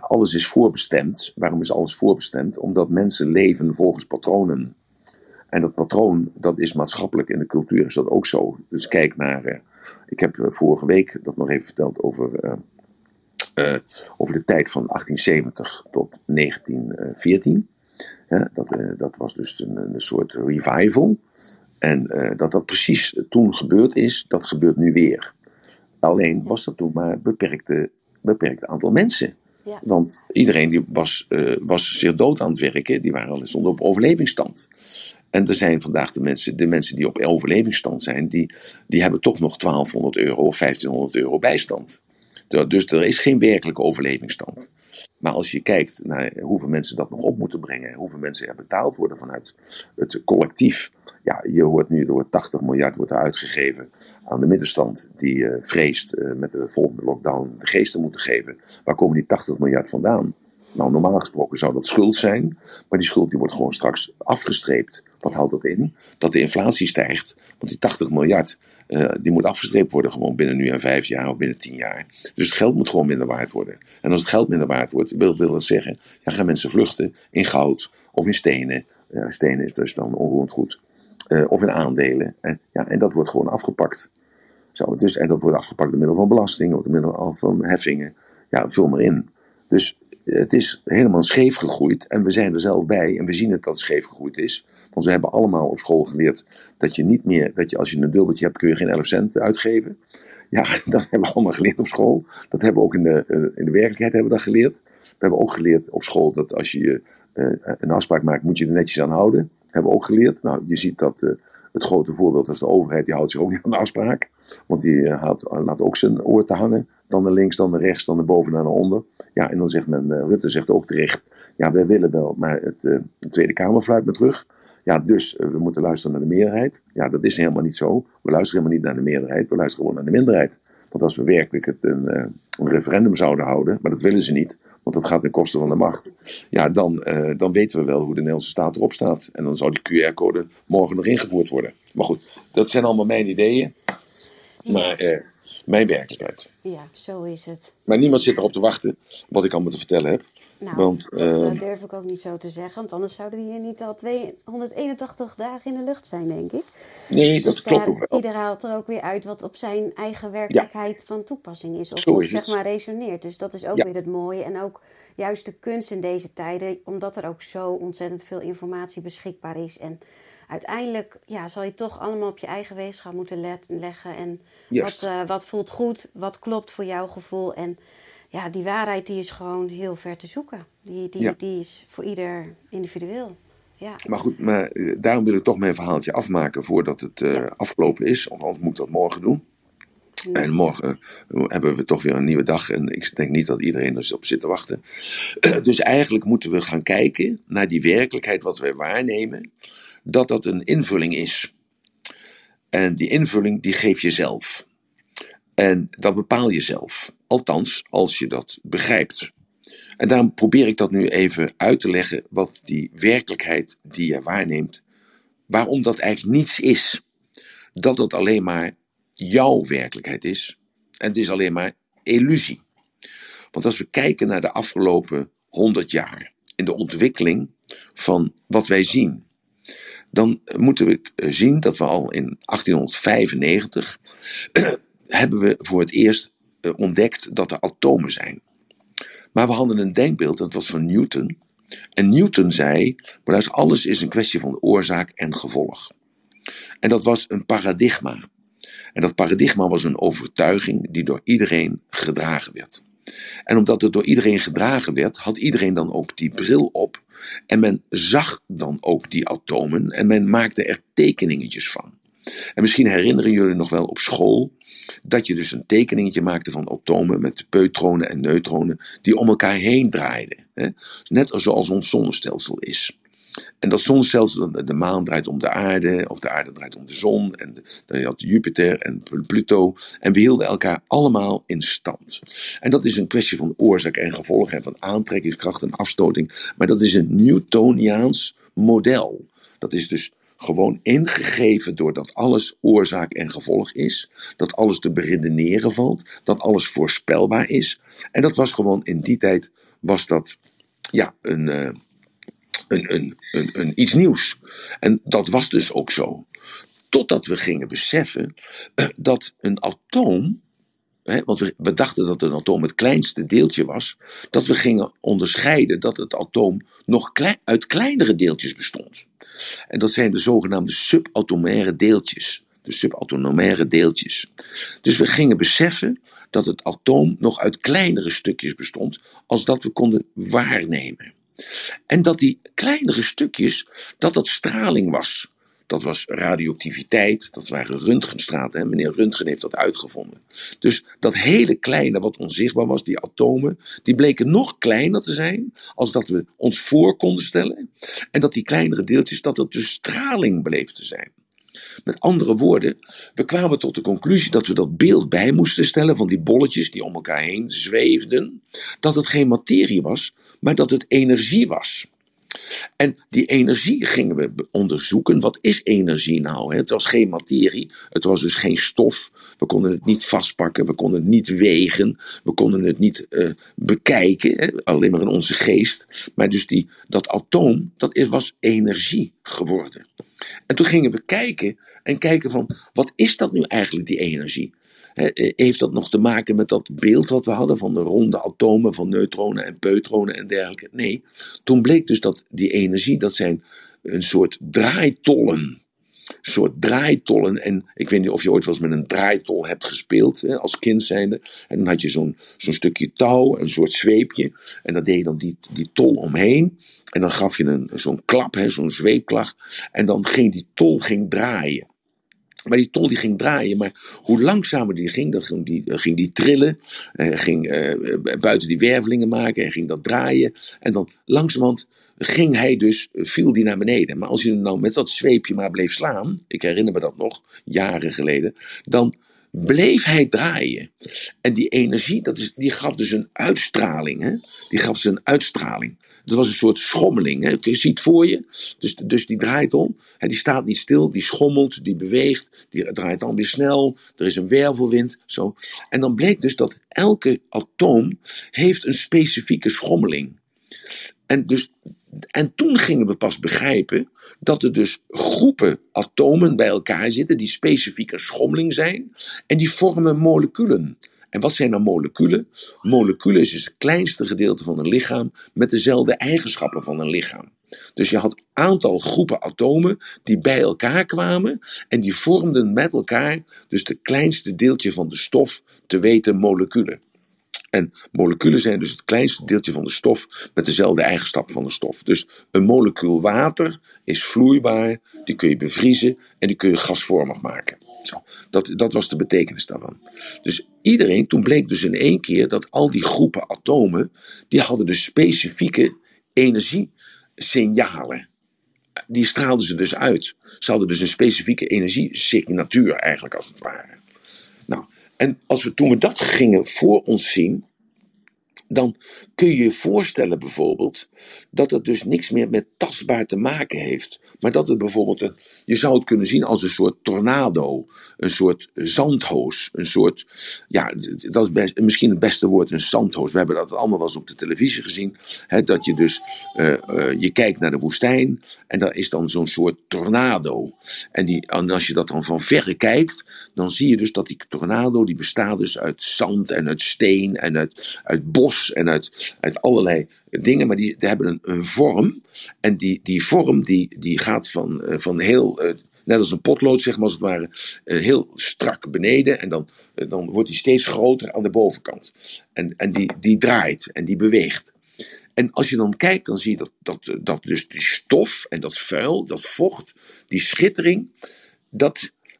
alles is voorbestemd. Waarom is alles voorbestemd? Omdat mensen leven volgens patronen. En dat patroon, dat is maatschappelijk. In de cultuur is dat ook zo. Dus kijk naar, ik heb vorige week dat nog even verteld over de tijd van 1870 tot 1914. Ja, dat was dus een soort revival. En dat precies toen gebeurd is, dat gebeurt nu weer. Alleen was dat toen maar beperkt aantal mensen. Ja. Want iedereen die was zich dood aan het werken, die waren al eens op overlevingsstand. En er zijn vandaag de mensen die op overlevingsstand zijn, die hebben toch nog 1200 euro of 1500 euro bijstand. Dus er is geen werkelijke overlevingsstand. Maar als je kijkt naar hoeveel mensen dat nog op moeten brengen, hoeveel mensen er betaald worden vanuit het collectief. Ja, je hoort nu door 80 miljard wordt er uitgegeven aan de middenstand die vreest met de volgende lockdown de geesten moeten geven. Waar komen die 80 miljard vandaan? Nou, normaal gesproken zou dat schuld zijn, maar die schuld die wordt gewoon straks afgestreept. Wat houdt dat in? Dat de inflatie stijgt, want die 80 miljard, die moet afgestreept worden gewoon binnen nu en 5 jaar of binnen 10 jaar. Dus het geld moet gewoon minder waard worden. En als het geld minder waard wordt, wil dat zeggen, ja, gaan mensen vluchten in goud of in stenen. Stenen is dus dan onroerend goed. Of in aandelen. En dat wordt gewoon afgepakt. Zo, dus, en dat wordt afgepakt door middel van belasting, door middel van heffingen. Ja, vul maar in. Dus het is helemaal scheef gegroeid en we zijn er zelf bij en we zien dat het scheef gegroeid is. Want we hebben allemaal op school geleerd dat je niet meer, dat je als je een dubbeltje hebt kun je geen 11 cent uitgeven. Ja, dat hebben we allemaal geleerd op school. Dat hebben we ook in de werkelijkheid hebben we dat geleerd. We hebben ook geleerd op school dat als je een afspraak maakt moet je er netjes aan houden. Dat hebben we ook geleerd. Nou, je ziet dat het grote voorbeeld is de overheid, die houdt zich ook niet aan de afspraak. Want die laat ook zijn oor te hangen. Dan naar links, dan naar rechts, dan naar boven, dan naar onder. Ja, en dan zegt men, Rutte zegt ook terecht, ja, wij willen wel, maar de Tweede Kamer fluit me terug. Ja, dus we moeten luisteren naar de meerderheid. Ja, dat is helemaal niet zo. We luisteren helemaal niet naar de meerderheid, we luisteren gewoon naar de minderheid. Want als we werkelijk een referendum zouden houden, maar dat willen ze niet, want dat gaat ten koste van de macht. Ja, dan weten we wel hoe de Nederlandse staat erop staat. En dan zou die QR-code morgen nog ingevoerd worden. Maar goed, dat zijn allemaal mijn ideeën. Maar mijn werkelijkheid. Ja, zo is het. Maar niemand zit erop te wachten wat ik allemaal te vertellen heb. Nou, want, dat durf ik ook niet zo te zeggen. Want anders zouden we hier niet al 281 dagen in de lucht zijn, denk ik. Nee, dat dus klopt ook wel. Ieder haalt er ook weer uit wat op zijn eigen werkelijkheid van toepassing is. Of is zeg maar resoneert. Dus dat is ook weer het mooie. En ook juist de kunst in deze tijden. Omdat er ook zo ontzettend veel informatie beschikbaar is. En uiteindelijk zal je toch allemaal op je eigen weegschaal moeten leggen. En wat voelt goed, wat klopt voor jouw gevoel. En ja, die waarheid die is gewoon heel ver te zoeken. Die is voor ieder individueel. Ja. Maar goed, daarom wil ik toch mijn verhaaltje afmaken voordat het afgelopen is. Of anders moet ik dat morgen doen. Ja. En morgen hebben we toch weer een nieuwe dag. En ik denk niet dat iedereen er op zit te wachten. Dus eigenlijk moeten we gaan kijken naar die werkelijkheid wat wij waarnemen. Dat een invulling is. En die invulling die geef je zelf. En dat bepaal je zelf. Althans, als je dat begrijpt. En daarom probeer ik dat nu even uit te leggen. Wat die werkelijkheid die je waarneemt. Waarom dat eigenlijk niets is. Dat het alleen maar jouw werkelijkheid is. En het is alleen maar illusie. Want als we kijken naar de afgelopen 100 jaar. In de ontwikkeling van wat wij zien. Dan moeten we zien dat we al in 1895 hebben we voor het eerst ontdekt dat er atomen zijn. Maar we hadden een denkbeeld, dat was van Newton. En Newton zei, alles is een kwestie van oorzaak en gevolg. En dat was een paradigma. En dat paradigma was een overtuiging die door iedereen gedragen werd. En omdat het door iedereen gedragen werd, had iedereen dan ook die bril op. En men zag dan ook die atomen en men maakte er tekeningetjes van. En misschien herinneren jullie nog wel op school dat je dus een tekeningetje maakte van atomen met peutronen en neutronen die om elkaar heen draaiden. Net zoals ons zonnestelsel is. En dat zonnestelsel, de maan draait om de aarde, of de aarde draait om de zon, en dan had Jupiter en Pluto. En we hielden elkaar allemaal in stand. En dat is een kwestie van oorzaak en gevolg, en van aantrekkingskracht en afstoting. Maar dat is een Newtoniaans model. Dat is dus gewoon ingegeven doordat alles oorzaak en gevolg is. Dat alles te beredeneren valt. Dat alles voorspelbaar is. En dat was gewoon in die tijd, was dat iets nieuws. En dat was dus ook zo. Totdat we gingen beseffen dat een atoom, want we dachten dat een atoom het kleinste deeltje was, dat we gingen onderscheiden dat het atoom nog uit kleinere deeltjes bestond. En dat zijn de zogenaamde subatomaire deeltjes. De subatomaire deeltjes. Dus we gingen beseffen dat het atoom nog uit kleinere stukjes bestond als dat we konden waarnemen. En dat die kleinere stukjes, dat straling was. Dat was radioactiviteit, dat waren röntgenstraten. Meneer Röntgen heeft dat uitgevonden. Dus dat hele kleine wat onzichtbaar was, die atomen, die bleken nog kleiner te zijn als dat we ons voor konden stellen. En dat die kleinere deeltjes, dat dus straling bleef te zijn. Met andere woorden, we kwamen tot de conclusie dat we dat beeld bij moesten stellen van die bolletjes die om elkaar heen zweefden, dat het geen materie was, maar dat het energie was. En die energie gingen we onderzoeken. Wat is energie nou? Het was geen materie, het was dus geen stof. We konden het niet vastpakken, we konden het niet wegen, we konden het niet bekijken, alleen maar in onze geest. Maar dus dat atoom, was energie geworden. En toen gingen we kijken van, wat is dat nu eigenlijk, die energie? Heeft dat nog te maken met dat beeld wat we hadden van de ronde atomen, van neutronen en peutronen en dergelijke? Nee, toen bleek dus dat die energie, dat zijn een soort draaitollen. En ik weet niet of je ooit wel eens met een draaitol hebt gespeeld, als kind zijnde. En dan had je zo'n stukje touw, een soort zweepje, en dan deed je dan die tol omheen. En dan gaf je zo'n klap, zo'n zweepklap, en dan ging die tol draaien. Maar die tol ging draaien, maar hoe langzamer die ging, dan ging die trillen, ging buiten die wervelingen maken en ging dat draaien. En dan langzamerhand viel die naar beneden. Maar als je nou met dat zweepje maar bleef slaan, ik herinner me dat nog, jaren geleden, dan bleef hij draaien. En die energie, die gaf dus een uitstraling. Dat was een soort schommeling. Je ziet voor je, dus die draait om. Die staat niet stil, die schommelt, die beweegt, die draait dan weer snel. Er is een wervelwind, zo. En dan bleek dus dat elke atoom heeft een specifieke schommeling. En toen gingen we pas begrijpen dat er dus groepen atomen bij elkaar zitten die specifiek een schommeling zijn. En die vormen moleculen. En wat zijn nou moleculen? Moleculen is dus het kleinste gedeelte van een lichaam met dezelfde eigenschappen van een lichaam. Dus je had een aantal groepen atomen die bij elkaar kwamen en die vormden met elkaar dus het kleinste deeltje van de stof, te weten moleculen. En moleculen zijn dus het kleinste deeltje van de stof met dezelfde eigenschap van de stof. Dus een molecuul water is vloeibaar, die kun je bevriezen en die kun je gasvormig maken. Zo, dat was de betekenis daarvan. Dus iedereen, toen bleek dus in één keer dat al die groepen atomen, die hadden dus specifieke energiesignalen. Die straalden ze dus uit. Ze hadden dus een specifieke energiesignatuur eigenlijk, als het ware. Nou, en toen we dat gingen voor ons zien, dan kun je je voorstellen bijvoorbeeld dat het dus niks meer met tastbaar te maken heeft. Maar dat het bijvoorbeeld, je zou het kunnen zien als een soort tornado, een soort zandhoos, een soort, ja, dat is misschien het beste woord, een zandhoos. We hebben dat allemaal wel eens op de televisie gezien, dat je dus, je kijkt naar de woestijn en daar is dan zo'n soort tornado. En als je dat dan van verre kijkt, dan zie je dus dat die tornado, die bestaat dus uit zand en uit steen en uit bos en uit allerlei dingen, maar die hebben een vorm. En die vorm die gaat van heel, net als een potlood zeg maar als het ware, heel strak beneden. En dan wordt die steeds groter aan de bovenkant. En die draait en die beweegt. En als je dan kijkt, dan zie je dat dus die stof en dat vuil, dat vocht, die schittering,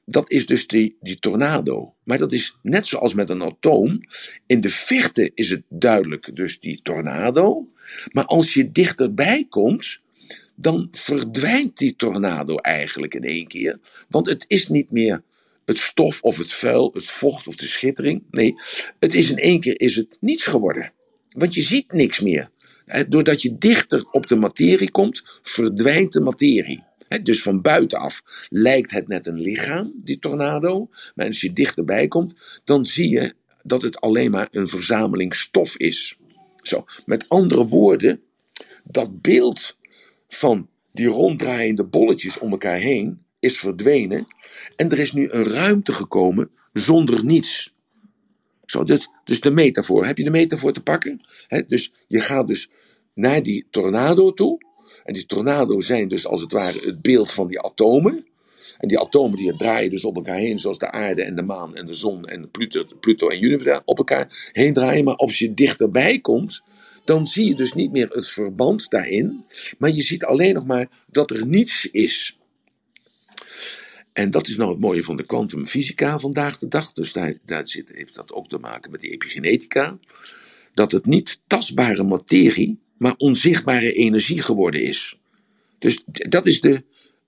dat is dus die tornado. Maar dat is net zoals met een atoom. In de verte is het duidelijk dus die tornado. Maar als je dichterbij komt, dan verdwijnt die tornado eigenlijk in één keer. Want het is niet meer het stof of het vuil, het vocht of de schittering. Nee, het is in één keer is het niets geworden. Want je ziet niks meer. Doordat je dichter op de materie komt, verdwijnt de materie. Dus van buitenaf lijkt het net een lichaam, die tornado. Maar als je dichterbij komt, dan zie je dat het alleen maar een verzameling stof is. Zo. Met andere woorden, dat beeld van die ronddraaiende bolletjes om elkaar heen is verdwenen. En er is nu een ruimte gekomen zonder niets. Zo, dus de metafoor. Heb je de metafoor te pakken? Dus je gaat dus naar die tornado toe. En die tornado zijn dus als het ware het beeld van die atomen. En die atomen die draaien dus op elkaar heen, zoals de aarde en de maan en de zon en Pluto en Jupiter op elkaar heen draaien. Maar als je dichterbij komt, dan zie je dus niet meer het verband daarin. Maar je ziet alleen nog maar dat er niets is. En dat is nou het mooie van de kwantumfysica vandaag de dag. Dus heeft dat ook te maken met die epigenetica. Dat het niet tastbare materie, maar onzichtbare energie geworden is. Dus dat is de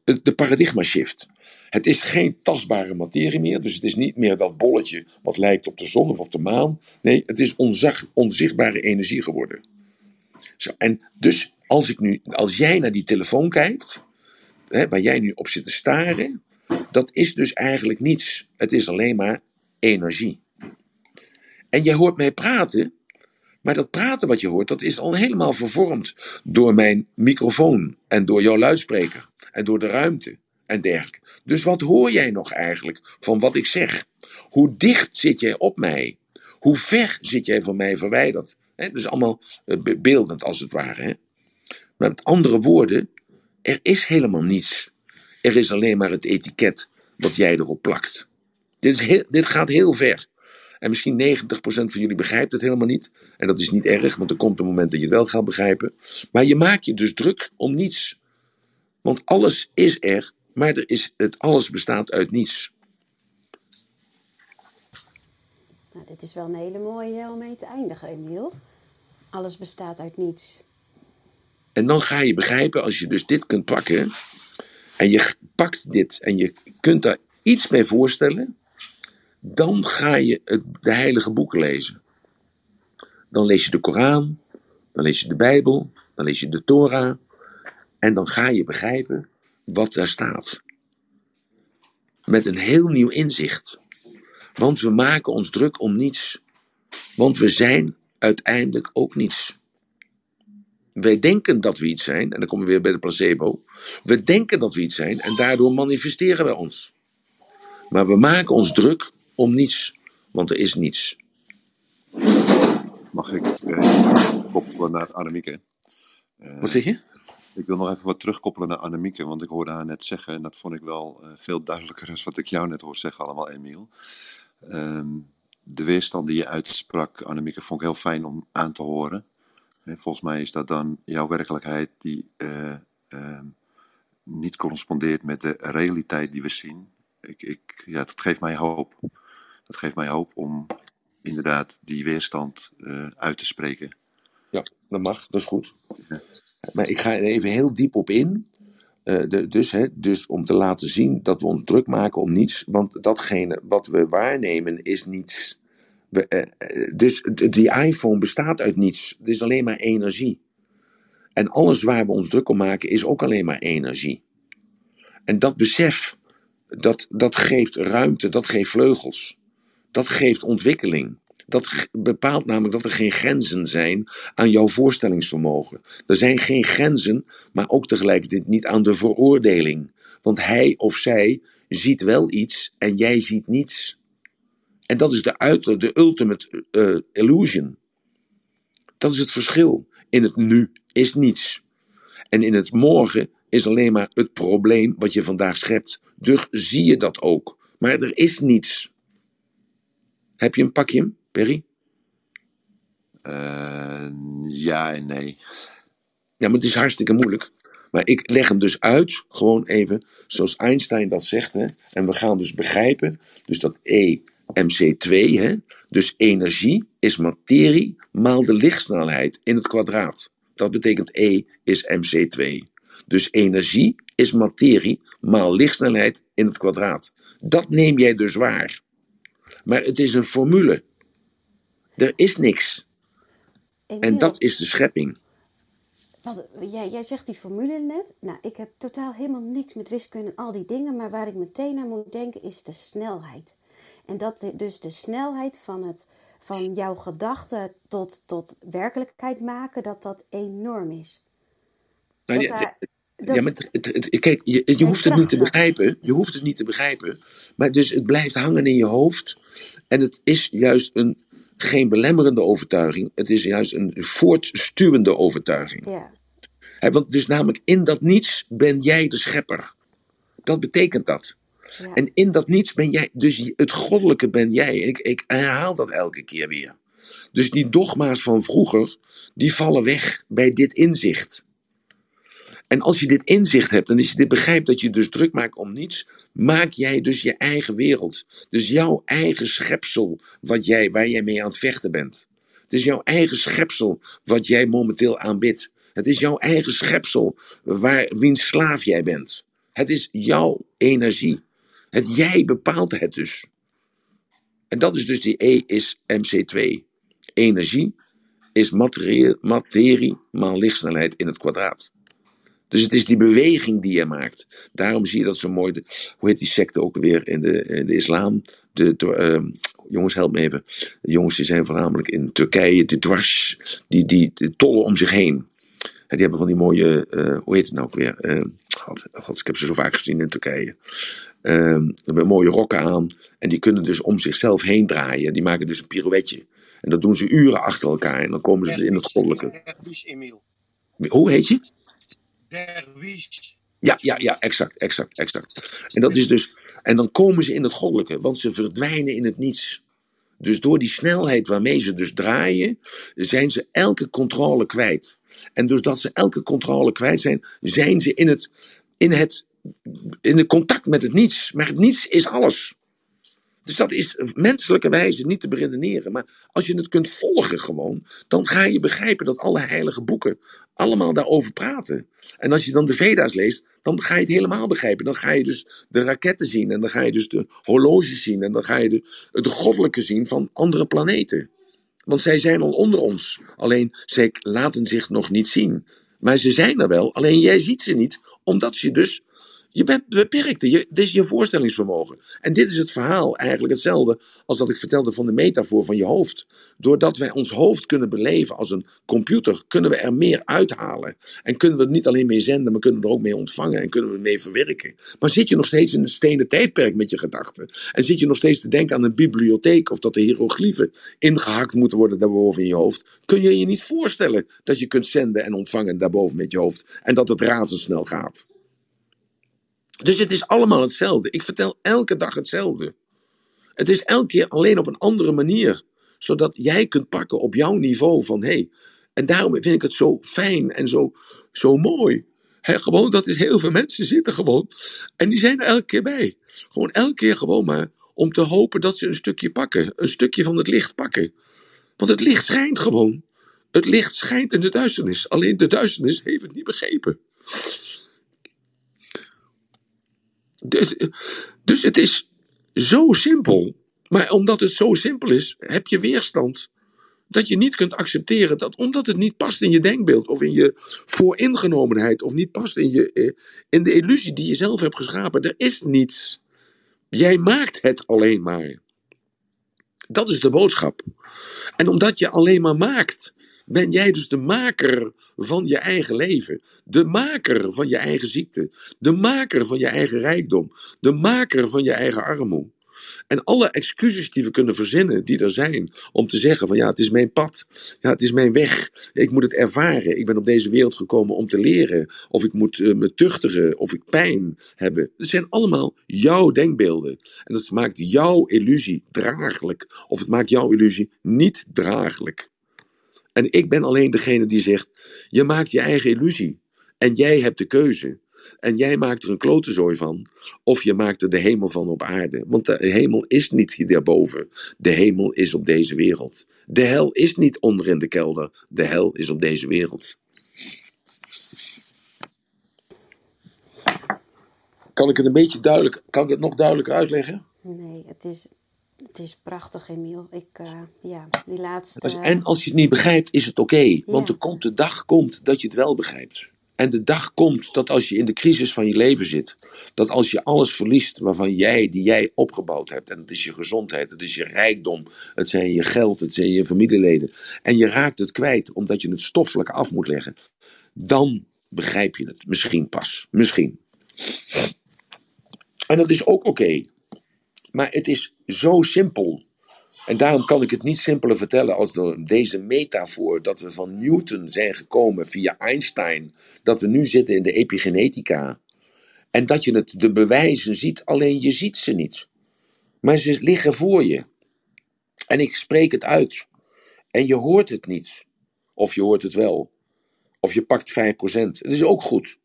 de paradigma shift. Het is geen tastbare materie meer, dus het is niet meer dat bolletje wat lijkt op de zon of op de maan. Nee, het is onzichtbare energie geworden. Zo, en dus als jij naar die telefoon kijkt, hè, waar jij nu op zit te staren, dat is dus eigenlijk niets. Het is alleen maar energie. En jij hoort mij praten, maar dat praten wat je hoort, dat is al helemaal vervormd door mijn microfoon en door jouw luidspreker en door de ruimte en dergelijke. Dus wat hoor jij nog eigenlijk van wat ik zeg? Hoe dicht zit jij op mij? Hoe ver zit jij van mij verwijderd? He, dus allemaal beeldend als het ware. He. Maar met andere woorden, er is helemaal niets. Er is alleen maar het etiket wat jij erop plakt. Dit gaat heel ver. En misschien 90% van jullie begrijpt het helemaal niet. En dat is niet erg, want er komt een moment dat je het wel gaat begrijpen. Maar je maakt je dus druk om niets. Want alles is er, maar alles bestaat uit niets. Nou, dit is wel een hele mooie om mee te eindigen, Emile. Alles bestaat uit niets. En dan ga je begrijpen, als je dus dit kunt pakken, en je pakt dit en je kunt daar iets mee voorstellen, dan ga je de heilige boeken lezen. Dan lees je de Koran, dan lees je de Bijbel, dan lees je de Torah, en dan ga je begrijpen wat daar staat. Met een heel nieuw inzicht. Want we maken ons druk om niets. Want we zijn uiteindelijk ook niets. Wij denken dat we iets zijn. En dan komen we weer bij de placebo. We denken dat we iets zijn. En daardoor manifesteren wij ons. Maar we maken ons druk om niets. Want er is niets. Mag ik koppelen naar Annemieke? Wat zeg je? Ik wil nog even wat terugkoppelen naar Annemieke, want ik hoorde haar net zeggen, en dat vond ik wel veel duidelijker dan wat ik jou net hoor zeggen allemaal, Emile. De weerstand die je uitsprak, Annemieke, vond ik heel fijn om aan te horen. Volgens mij is dat dan jouw werkelijkheid die niet correspondeert met de realiteit die we zien. Dat geeft mij hoop. Dat geeft mij hoop om inderdaad die weerstand uit te spreken. Ja, dat mag, dat is goed. Ja. Maar ik ga er even heel diep op in, dus om te laten zien dat we ons druk maken om niets, want datgene wat we waarnemen is niets. Die iPhone bestaat uit niets, het is alleen maar energie. En alles waar we ons druk om maken is ook alleen maar energie. En dat besef, dat geeft ruimte, dat geeft vleugels, dat geeft ontwikkeling. Dat bepaalt namelijk dat er geen grenzen zijn aan jouw voorstellingsvermogen. Er zijn geen grenzen, maar ook tegelijkertijd niet aan de veroordeling. Want hij of zij ziet wel iets en jij ziet niets. En dat is de ultimate illusion. Dat is het verschil. In het nu is niets. En in het morgen is alleen maar het probleem wat je vandaag schept. Dus zie je dat ook. Maar er is niets. Heb je hem? Pak je hem? Perry? Ja en nee. Ja, maar het is hartstikke moeilijk. Maar ik leg hem dus uit, gewoon even, zoals Einstein dat zegt. Hè? En we gaan dus begrijpen, dus dat E, mc2, hè? Dus energie is materie maal de lichtsnelheid in het kwadraat. Dat betekent E is mc2. Dus energie is materie maal lichtsnelheid in het kwadraat. Dat neem jij dus waar. Maar het is een formule. Er is niks. En dat is de schepping. Jij zegt die formule net. Nou, ik heb totaal helemaal niks met wiskunde en al die dingen. Maar waar ik meteen aan moet denken is de snelheid. En dat dus de snelheid van jouw gedachten tot werkelijkheid maken, dat enorm is. Nou, ja, maar kijk, je hoeft het niet te begrijpen. Je hoeft het niet te begrijpen. Maar dus het blijft hangen in je hoofd. En het is juist geen belemmerende overtuiging. Het is juist een voortstuwende overtuiging. Ja. He, want dus namelijk in dat niets ben jij de schepper. Dat betekent dat. Ja. En in dat niets ben jij, dus het goddelijke ben jij. Ik herhaal dat elke keer weer. Dus die dogma's van vroeger, die vallen weg bij dit inzicht. En als je dit inzicht hebt en als je dit begrijpt dat je dus druk maakt om niets, maak jij dus je eigen wereld. Dus jouw eigen schepsel waar jij mee aan het vechten bent. Het is jouw eigen schepsel wat jij momenteel aanbidt. Het is jouw eigen schepsel wiens slaaf jij bent. Het is jouw energie. Het jij bepaalt het dus. En dat is dus die E is MC2. Energie is materie maal lichtsnelheid in het kwadraat. Dus het is die beweging die je maakt. Daarom zie je dat zo mooi. Hoe heet die secte ook weer in de islam? Jongens, help me even. De jongens die zijn voornamelijk in Turkije, de dwars. Die tollen om zich heen. En die hebben van die mooie, hoe heet het nou ook weer? Ik heb ze zo vaak gezien in Turkije. Met mooie rokken aan. En die kunnen dus om zichzelf heen draaien. Die maken dus een pirouetje. En dat doen ze uren achter elkaar. En dan komen ze in het goddelijke. Hoe heet je? Ja, exact. En dat is dus, en dan komen ze in het goddelijke, want ze verdwijnen in het niets. Dus door die snelheid waarmee ze dus draaien, zijn ze elke controle kwijt. En dus dat ze elke controle kwijt zijn, zijn ze in de contact met het niets. Maar het niets is alles. Dus dat is menselijke wijze niet te beredeneren. Maar als je het kunt volgen gewoon, dan ga je begrijpen dat alle heilige boeken allemaal daarover praten. En als je dan de Veda's leest, dan ga je het helemaal begrijpen. Dan ga je dus de raketten zien en dan ga je dus de horloges zien. En dan ga je de goddelijke zien van andere planeten. Want zij zijn al onder ons. Alleen zij laten zich nog niet zien. Maar ze zijn er wel, alleen jij ziet ze niet, omdat ze dus... Je bent beperkt, dit is je voorstellingsvermogen. En dit is het verhaal, eigenlijk hetzelfde als dat ik vertelde van de metafoor van je hoofd. Doordat wij ons hoofd kunnen beleven als een computer, kunnen we er meer uithalen. En kunnen we er niet alleen mee zenden, maar kunnen we er ook mee ontvangen en kunnen we mee verwerken. Maar zit je nog steeds in een stenen tijdperk met je gedachten? En zit je nog steeds te denken aan een bibliotheek of dat de hiërogliefen ingehakt moeten worden daarboven in je hoofd? Kun je je niet voorstellen dat je kunt zenden en ontvangen daarboven met je hoofd en dat het razendsnel gaat? Dus het is allemaal hetzelfde. Ik vertel elke dag hetzelfde. Het is elke keer alleen op een andere manier. Zodat jij kunt pakken op jouw niveau van hey. En daarom vind ik het zo fijn en zo mooi. He, gewoon dat is heel veel mensen zitten gewoon. En die zijn er elke keer bij. Gewoon elke keer gewoon maar om te hopen dat ze een stukje pakken. Een stukje van het licht pakken. Want het licht schijnt gewoon. Het licht schijnt in de duisternis. Alleen de duisternis heeft het niet begrepen. Dus het is zo simpel. Maar omdat het zo simpel is, heb je weerstand. Dat je niet kunt accepteren. Omdat het niet past in je denkbeeld. Of in je vooringenomenheid. Of niet past in de illusie die je zelf hebt geschapen. Er is niets. Jij maakt het alleen maar. Dat is de boodschap. En omdat je alleen maar maakt. Ben jij dus de maker van je eigen leven. De maker van je eigen ziekte. De maker van je eigen rijkdom. De maker van je eigen armoede. En alle excuses die we kunnen verzinnen, die er zijn, om te zeggen van ja, het is mijn pad. Ja, het is mijn weg. Ik moet het ervaren. Ik ben op deze wereld gekomen om te leren. Of ik moet me tuchtigen. Of ik pijn hebben. Dat zijn allemaal jouw denkbeelden. En dat maakt jouw illusie draaglijk. Of het maakt jouw illusie niet draaglijk. En ik ben alleen degene die zegt, je maakt je eigen illusie. En jij hebt de keuze. En jij maakt er een klotenzooi van. Of je maakt er de hemel van op aarde. Want de hemel is niet hier daarboven. De hemel is op deze wereld. De hel is niet onder in de kelder. De hel is op deze wereld. Kan ik het nog duidelijker uitleggen? Nee, het is prachtig, Emile. Die laatste... En als je het niet begrijpt, is het oké. Want de dag komt dat je het wel begrijpt. En de dag komt dat als je in de crisis van je leven zit, dat als je alles verliest waarvan die jij opgebouwd hebt, en dat is je gezondheid, dat is je rijkdom, het zijn je geld, het zijn je familieleden, en je raakt het kwijt omdat je het stoffelijk af moet leggen, dan begrijp je het. Misschien pas. Misschien. En dat is ook oké. Maar het is zo simpel. En daarom kan ik het niet simpeler vertellen als door deze metafoor. Dat we van Newton zijn gekomen via Einstein. Dat we nu zitten in de epigenetica. En dat je de bewijzen ziet, alleen je ziet ze niet. Maar ze liggen voor je. En ik spreek het uit. En je hoort het niet. Of je hoort het wel. Of je pakt 5%. Dat is ook goed.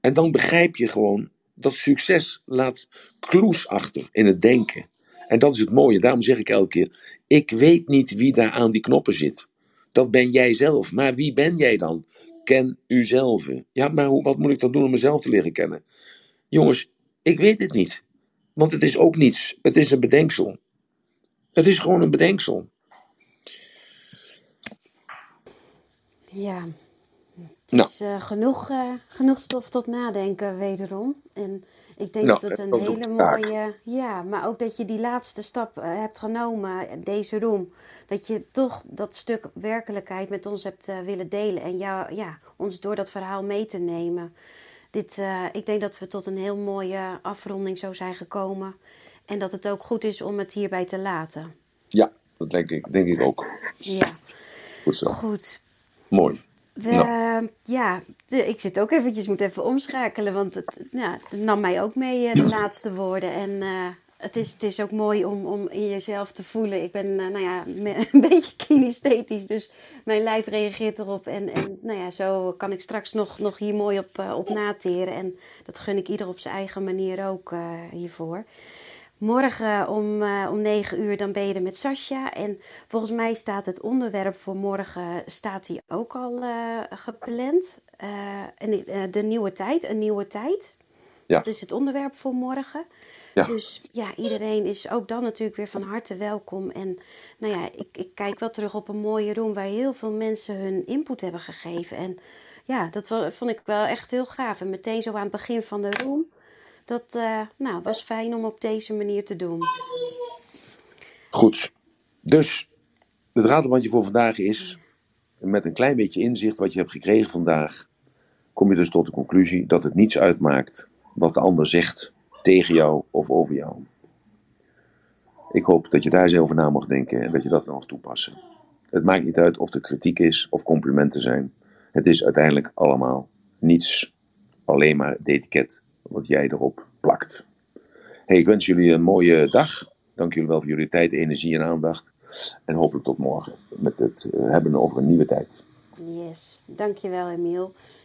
En dan begrijp je gewoon. Dat succes laat kloes achter in het denken. En dat is het mooie. Daarom zeg ik elke keer. Ik weet niet wie daar aan die knoppen zit. Dat ben jij zelf. Maar wie ben jij dan? Ken uzelf. Ja, maar wat moet ik dan doen om mezelf te leren kennen? Jongens, ik weet het niet. Want het is ook niets. Het is een bedenksel. Het is gewoon een bedenksel. Ja. Het is genoeg stof tot nadenken wederom. En ik denk dat het een hele mooie... Taak. Ja, maar ook dat je die laatste stap hebt genomen, deze room. Dat je toch dat stuk werkelijkheid met ons hebt willen delen. En ons door dat verhaal mee te nemen. Ik denk dat we tot een heel mooie afronding zo zijn gekomen. En dat het ook goed is om het hierbij te laten. Ja, dat denk ik ook. Ja. Goed zo. Goed. Mooi. Ik zit ook eventjes, moet even omschakelen, want het nam mij ook mee, de laatste woorden. En het is ook mooi om in jezelf te voelen. Ik ben een beetje kinesthetisch, dus mijn lijf reageert erop. En zo kan ik straks nog hier mooi op nateren. En dat gun ik ieder op zijn eigen manier ook hiervoor. Morgen om 9:00 dan ben je er met Sascha. En volgens mij staat het onderwerp voor morgen ook al gepland. De nieuwe tijd, een nieuwe tijd. Ja. Dat is het onderwerp voor morgen. Ja. Dus iedereen is ook dan natuurlijk weer van harte welkom. En ik kijk wel terug op een mooie room waar heel veel mensen hun input hebben gegeven. En dat vond ik wel echt heel gaaf. En meteen zo aan het begin van de room. Dat was fijn om op deze manier te doen. Goed. Dus het ratelbandje voor vandaag is... met een klein beetje inzicht wat je hebt gekregen vandaag... kom je dus tot de conclusie dat het niets uitmaakt... wat de ander zegt tegen jou of over jou. Ik hoop dat je daar eens over na mag denken... en dat je dat mag toepassen. Het maakt niet uit of er kritiek is of complimenten zijn. Het is uiteindelijk allemaal niets. Alleen maar het etiket... wat jij erop plakt. Hey, ik wens jullie een mooie dag. Dank jullie wel voor jullie tijd, energie en aandacht. En hopelijk tot morgen met het hebben over een nieuwe tijd. Yes, dankjewel Emile.